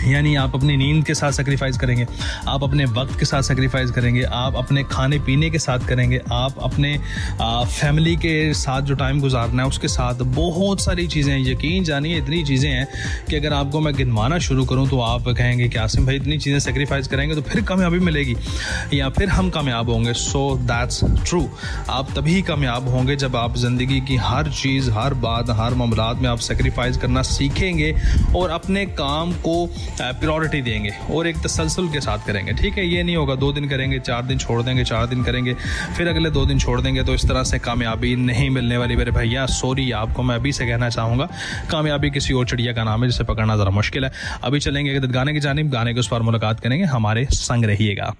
यानी आप अपनी नींद के साथ सैक्रिफाइस करेंगे, आप अपने वक्त के साथ सैक्रिफाइस करेंगे, आप अपने खाने पीने के साथ करेंगे, आप अपने फैमिली के साथ जो टाइम गुजारना है उसके साथ। बहुत सारी चीज़ें, यकीन जानिए इतनी चीज़ें हैं कि अगर आपको मैं गिनवाना शुरू करूं तो आप कहेंगे कि आसिम भाई इतनी चीज़ें सैक्रिफाइस करेंगे तो फिर कामयाबी मिलेगी या फिर हम कामयाब होंगे। सो दैट्स ट्रू, आप तभी कामयाब होंगे जब आप ज़िंदगी की हर चीज़, हर बात, हर मामलात में आप सैक्रिफाइस करना सीखेंगे और अपने काम को प्रायोरिटी देंगे और एक तसलसल के साथ करेंगे। ठीक है, ये नहीं होगा 2 दिन करेंगे, 4 दिन छोड़ देंगे, 4 दिन करेंगे, फिर अगले 2 दिन छोड़ देंगे, तो इस तरह से कामयाबी नहीं मिलने वाली मेरे भैया। सॉरी, आपको मैं अभी से कहना चाहूँगा कामयाबी किसी और चिड़िया का नाम है जिसे पकड़ना ज़रा मुश्किल है। अभी चलेंगे एक गाने की जानिब, गाने के उस पर मुलाकात करेंगे, हमारे संग रहिएगा।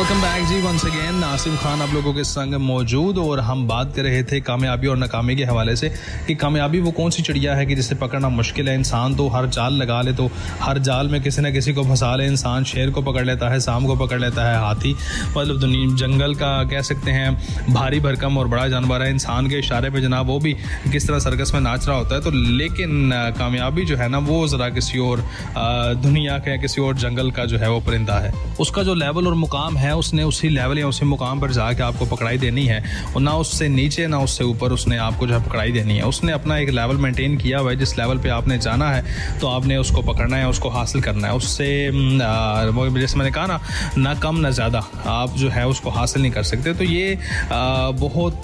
वेलकम बैक जी वंस अगेन। नासिम खान आप लोगों के संग मौजूद और हम बात कर रहे थे कामयाबी और नाकामी के हवाले से कि कामयाबी वो कौन सी चिड़िया है कि जिसे पकड़ना मुश्किल है। इंसान तो हर जाल लगा ले, तो हर जाल में किसी न किसी को फंसा ले। इंसान शेर को पकड़ लेता है, सांप को पकड़ लेता है, हाथी मतलब जंगल का कह सकते हैं भारी भरकम और बड़ा जानवर है। इंसान के इशारे पर जनाब वो भी किस तरह सर्कस में नाच रहा होता है। तो लेकिन कामयाबी जो है ना वो ज़रा किसी और दुनिया के किसी और जंगल का जो है वो परिंदा है। उसका जो लेवल और मुकाम है उसने उसी लेवल या उसी मुकाम पर जाके आपको पकड़ाई देनी है और ना उससे नीचे ना उससे ऊपर उसने आपको जो है पकड़ाई देनी है। उसने अपना एक लेवल मेंटेन किया हुआ है, जिस लेवल पे आपने जाना है तो आपने उसको पकड़ना है, उसको हासिल करना है। उससे जैसे मैंने कहा ना, ना कम ना ज़्यादा आप जो है उसको हासिल नहीं कर सकते। तो ये बहुत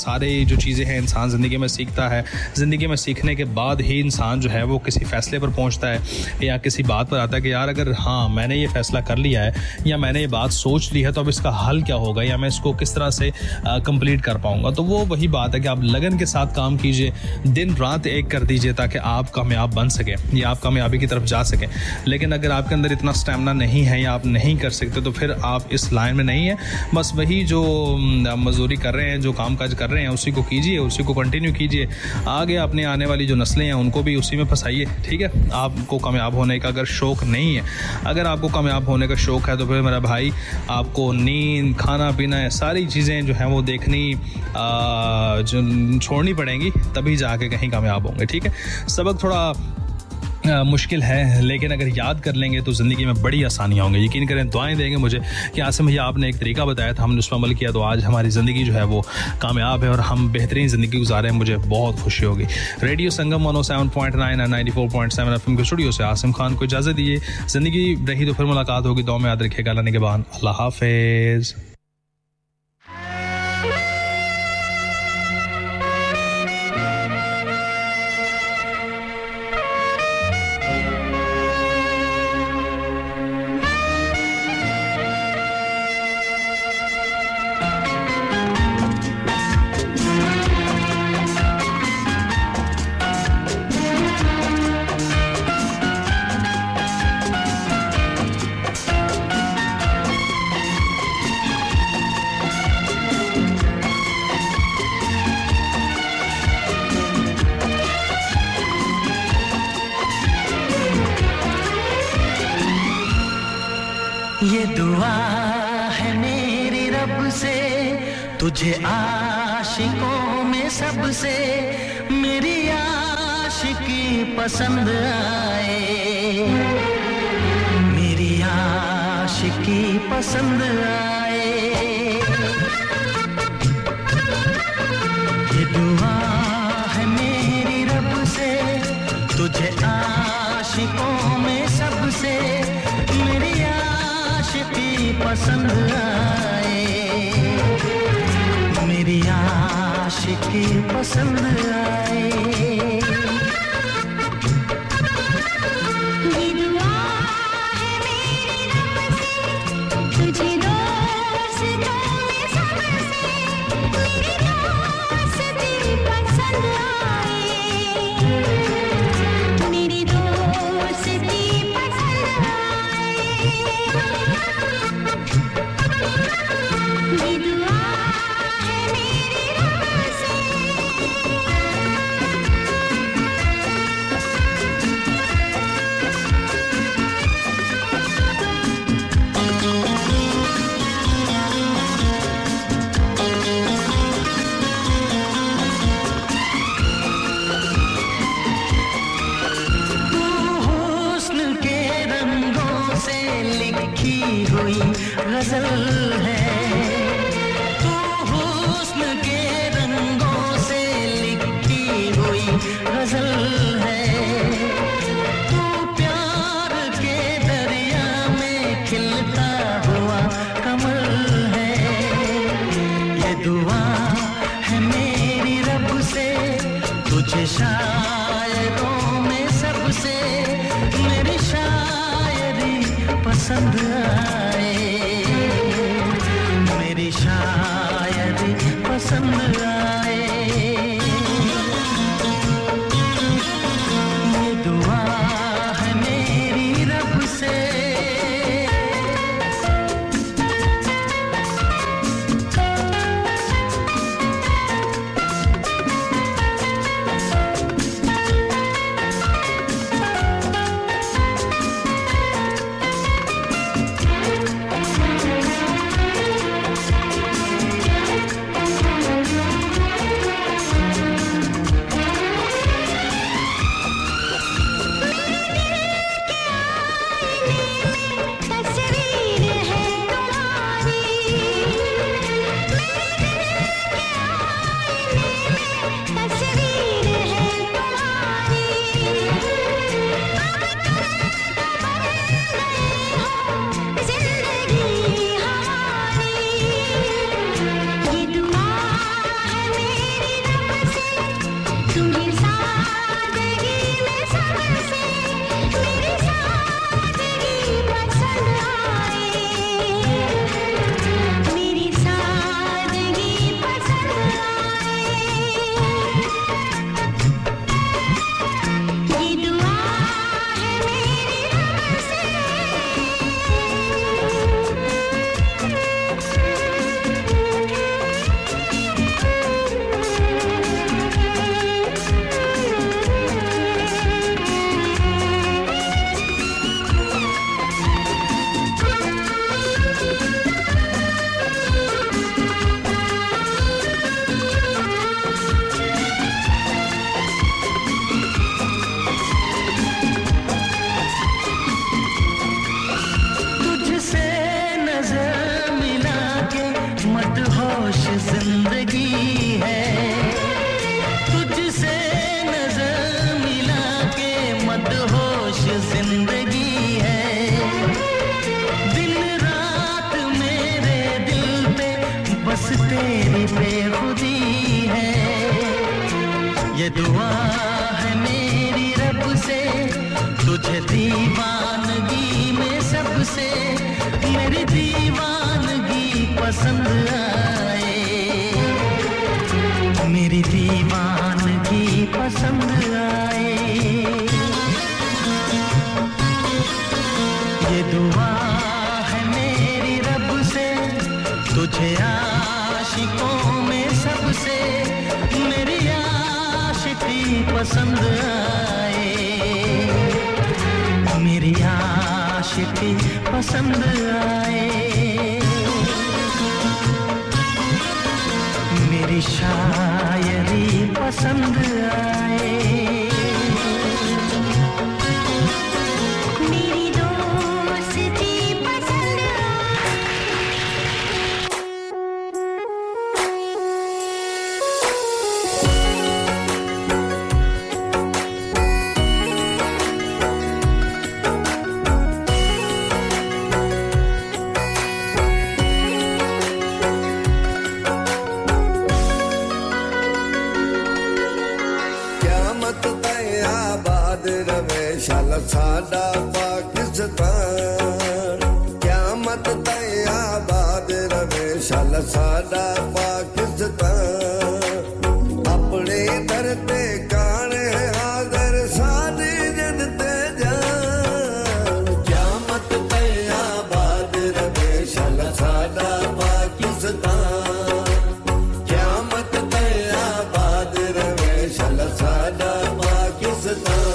सारे जो चीज़ें हैं इंसान ज़िंदगी में सीखता है। ज़िंदगी में सीखने के बाद ही इंसान जो है वो किसी फैसले पर पहुँचता है या किसी बात पर आता है कि यार अगर हाँ मैंने ये फ़ैसला कर लिया है या मैंने ये बात सोच ली है तो अब इसका हल क्या होगा या मैं इसको किस तरह से कंप्लीट कर पाऊंगा। तो वो वही बात है कि आप लगन के साथ काम कीजिए, दिन रात एक कर दीजिए ताकि आप कामयाब बन सकें या आप कामयाबी की तरफ जा सकें। लेकिन अगर आपके अंदर इतना स्टैमिना नहीं है या आप नहीं कर सकते तो फिर आप इस लाइन में नहीं है। बस वही जो मजदूरी कर रहे हैं, जो काम काज कर रहे हैं उसी को कीजिए, उसी को कंटिन्यू कीजिए। आगे अपने आने वाली जो नस्लें हैं उनको भी उसी में फंसाइए। ठीक है, आपको कामयाब होने का अगर शौक़ नहीं है, अगर आपको कामयाब होने का शौक़ है तो फिर मेरा भाई आपको नींद, खाना पीना ये सारी चीज़ें जो हैं वो छोड़नी पड़ेंगी, तभी जाके कहीं कामयाब होंगे। ठीक है, सबक थोड़ा मुश्किल है लेकिन अगर याद कर लेंगे तो ज़िंदगी में बड़ी आसानियाँ होंगी। यकीन करें, दुआएं देंगे मुझे कि आसिम भैया आपने एक तरीका बताया था, हमने उस पर अमल किया तो आज हमारी ज़िंदगी जो है वो कामयाब है और हम बेहतरीन ज़िंदगी गुजारें। मुझे बहुत खुशी होगी। रेडियो संगम 107.9 और 94.7 एफएम के स्टूडियो से आसिम खान को इजाज़त दीजिए। ज़िंदगी रही तो फिर मुलाकात होगी। दुआ में याद रखिएगा। अल्लाह निगहबान, अल्लाह हाफिज़। ये दुआ है मेरी रब से, तुझे आशिकों में सबसे मेरी आशिकी पसंद आए, मेरी आशिकी पसंद आए। ये दुआ है मेरी रब से, तुझे आशिकों में सबसे मेरी पसंद आए, मेरी आशिकी पसंद आए। जिंदगी है तुझसे नजर मिला के मदहोश जिंदगी है। दिन रात मेरे दिल पे बस तेरी बेखुदी है। ये दुआ है मेरी रब से तुझे दीवानगी में सबसे मेरी दीवानगी पसंद आए, मेरी दीवानगी पसंद आए। ये दुआ है मेरी रब से तुझे आशिकों में सबसे मेरी आशिकी पसंद आए, मेरी आशिकी पसंद आए। मेरी शायरी पसंद आए। साडा पाकिस्तान क़यामत ताईं आबाद रहे शाला साडा पाकिस्तान अपने दर ते काणे हाज़र साडी जिद ते जान। क़यामत ताईं आबाद रहे शाला साडा पाकिस्तान क़यामत ताईं आबाद रहे शाला साडा पाकिस्तान।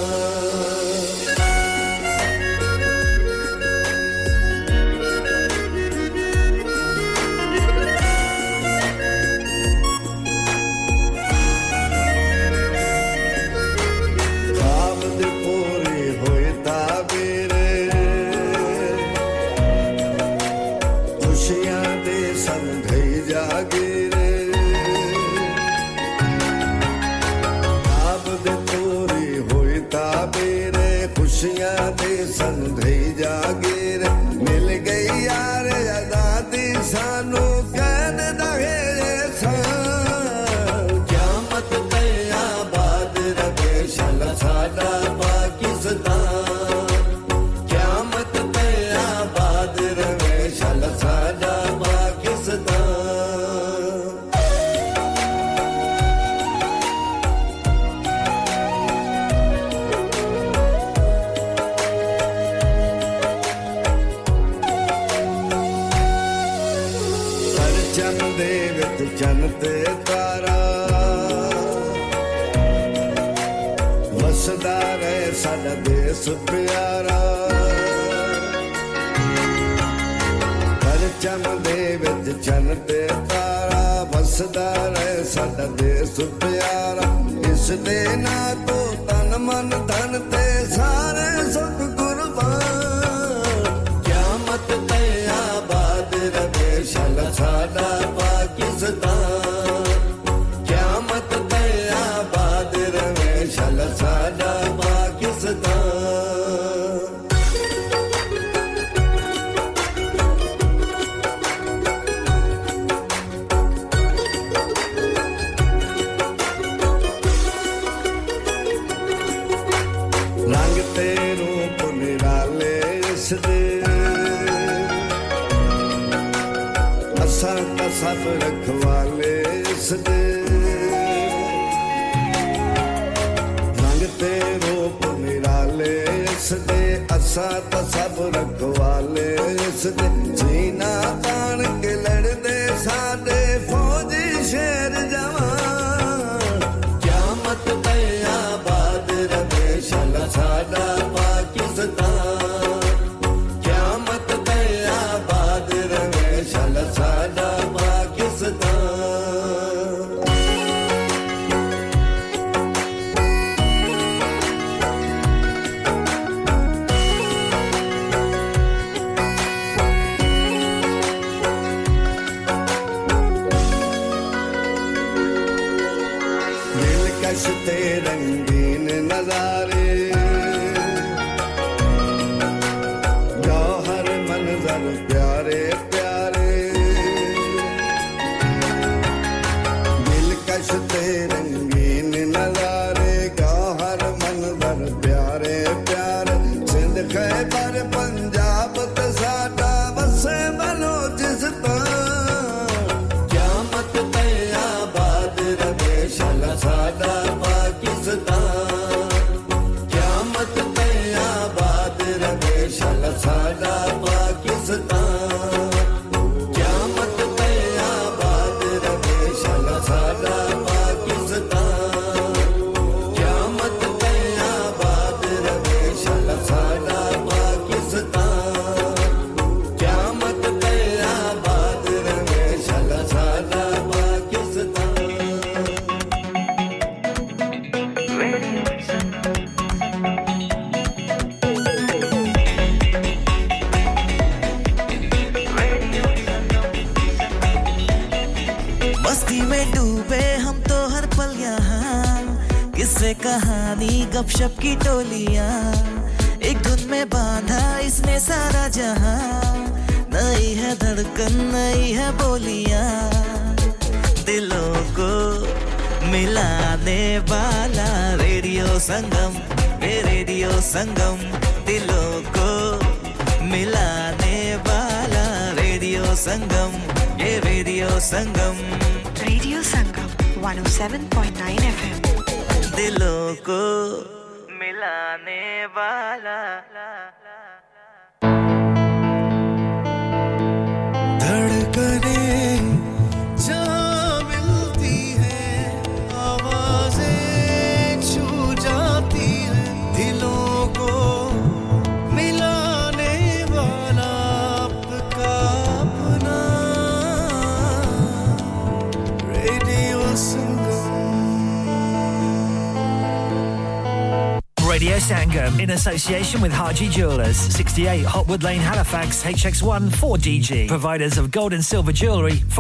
रिश्ते रंगीन नजारे, जौहर मंजर प्यारे प्यारे, दिलकश ते रंगीन नजारे, जौहर मंजर प्यारे प्यारे। सिंध खैबर पंजाब ते साडा वसे बलोचिस्तान, क़यामत ते आबाद रहे साला साडा पाकिस्तान, क़यामत ते आबाद रहे साला साडा पाकिस्तान, क़यामत ते आबाद रहे साला साडा पाकिस्तान, क़यामत ते आबाद रहे साला साडा पाकिस्तान, क़यामत ते आबाद रहे साला साडा पाकिस्तान। मस्ती में डूबे हम तो हर पल यहाँ, किससे कहानी गपशप की टोलियाँ, एक धुन में बांधा इसने सारा जहाँ, नई है धड़कन नई है बोलियाँ, दिलों को मिलाने वाला रेडियो संगम, ये रेडियो संगम, दिलों को मिलाने वाला रेडियो संगम, ये radio Sangam, radio Sangam 107.9 FM, दिलों को मिलाने वाला। धड़कने जहाँ मिलती है आवाजें, छू जाती है, दिलों को मिलाने वाला आपका अपना Radio Sangam in association with Haji Jewellers, 68 Hotwood Lane, Halifax, HX1 4DG, providers of gold and silver jewellery for all